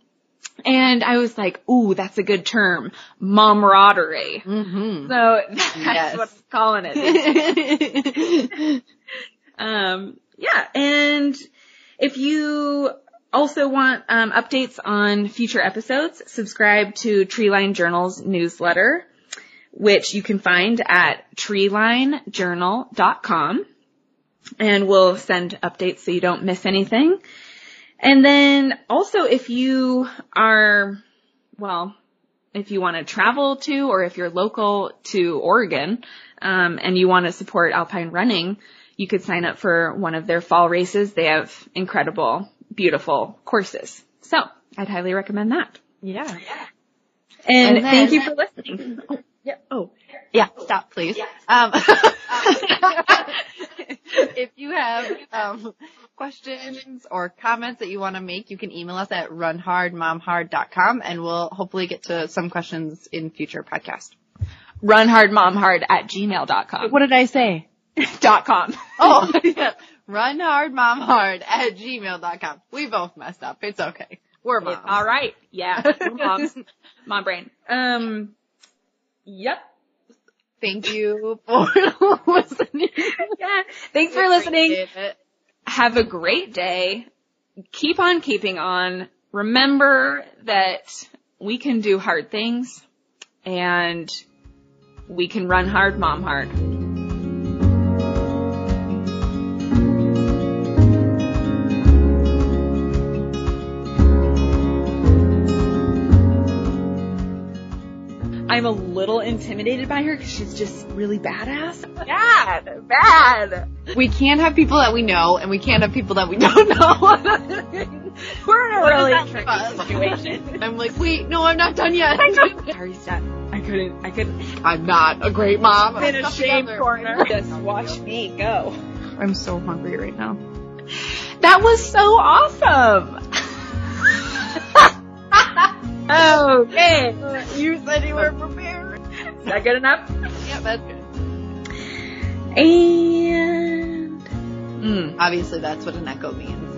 And I was like, ooh, that's a good term, momradery. Mm-hmm. So that's yes. what I'm calling it. um, yeah. And if you also want um, updates on future episodes, subscribe to Treeline Journal's newsletter, which you can find at treeline journal dot com. And we'll send updates so you don't miss anything. And then also if you are, well, if you want to travel to or if you're local to Oregon um, and you want to support Alpine Running, you could sign up for one of their fall races. They have incredible beautiful courses. So I'd highly recommend that. Yeah. And, and then, thank you for listening. Oh, yeah. Oh, yeah. Stop, please. Yeah. Um, if you have um, questions or comments that you want to make, you can email us at run hard mom hard dot com, and we'll hopefully get to some questions in future podcasts. run hard mom hard at gmail dot com. What did I say? Dot com. Oh, yeah. run hard mom hard at gmail dot com. We both messed up. It's okay. We're moms. All right. Yeah. We're moms. Mom brain. Um, yep. Thank you for listening. Yeah. Thanks for listening. Have a great day. Keep on keeping on. Remember that we can do hard things and we can run hard, mom hard. I'm a little intimidated by her because she's just really badass. Bad, bad. We can't have people that we know, and we can't have people that we don't know. We're in a really tricky situation. I'm like, wait, no, I'm not done yet. Sorry, Steph. I couldn't. I couldn't. I'm not a great mom. I'm in a shame corner. Just watch me go. I'm so hungry right now. That was so awesome. Okay. You said you were prepared. Is that good enough? Yeah, that's good. And... Mm, obviously that's what an echo means.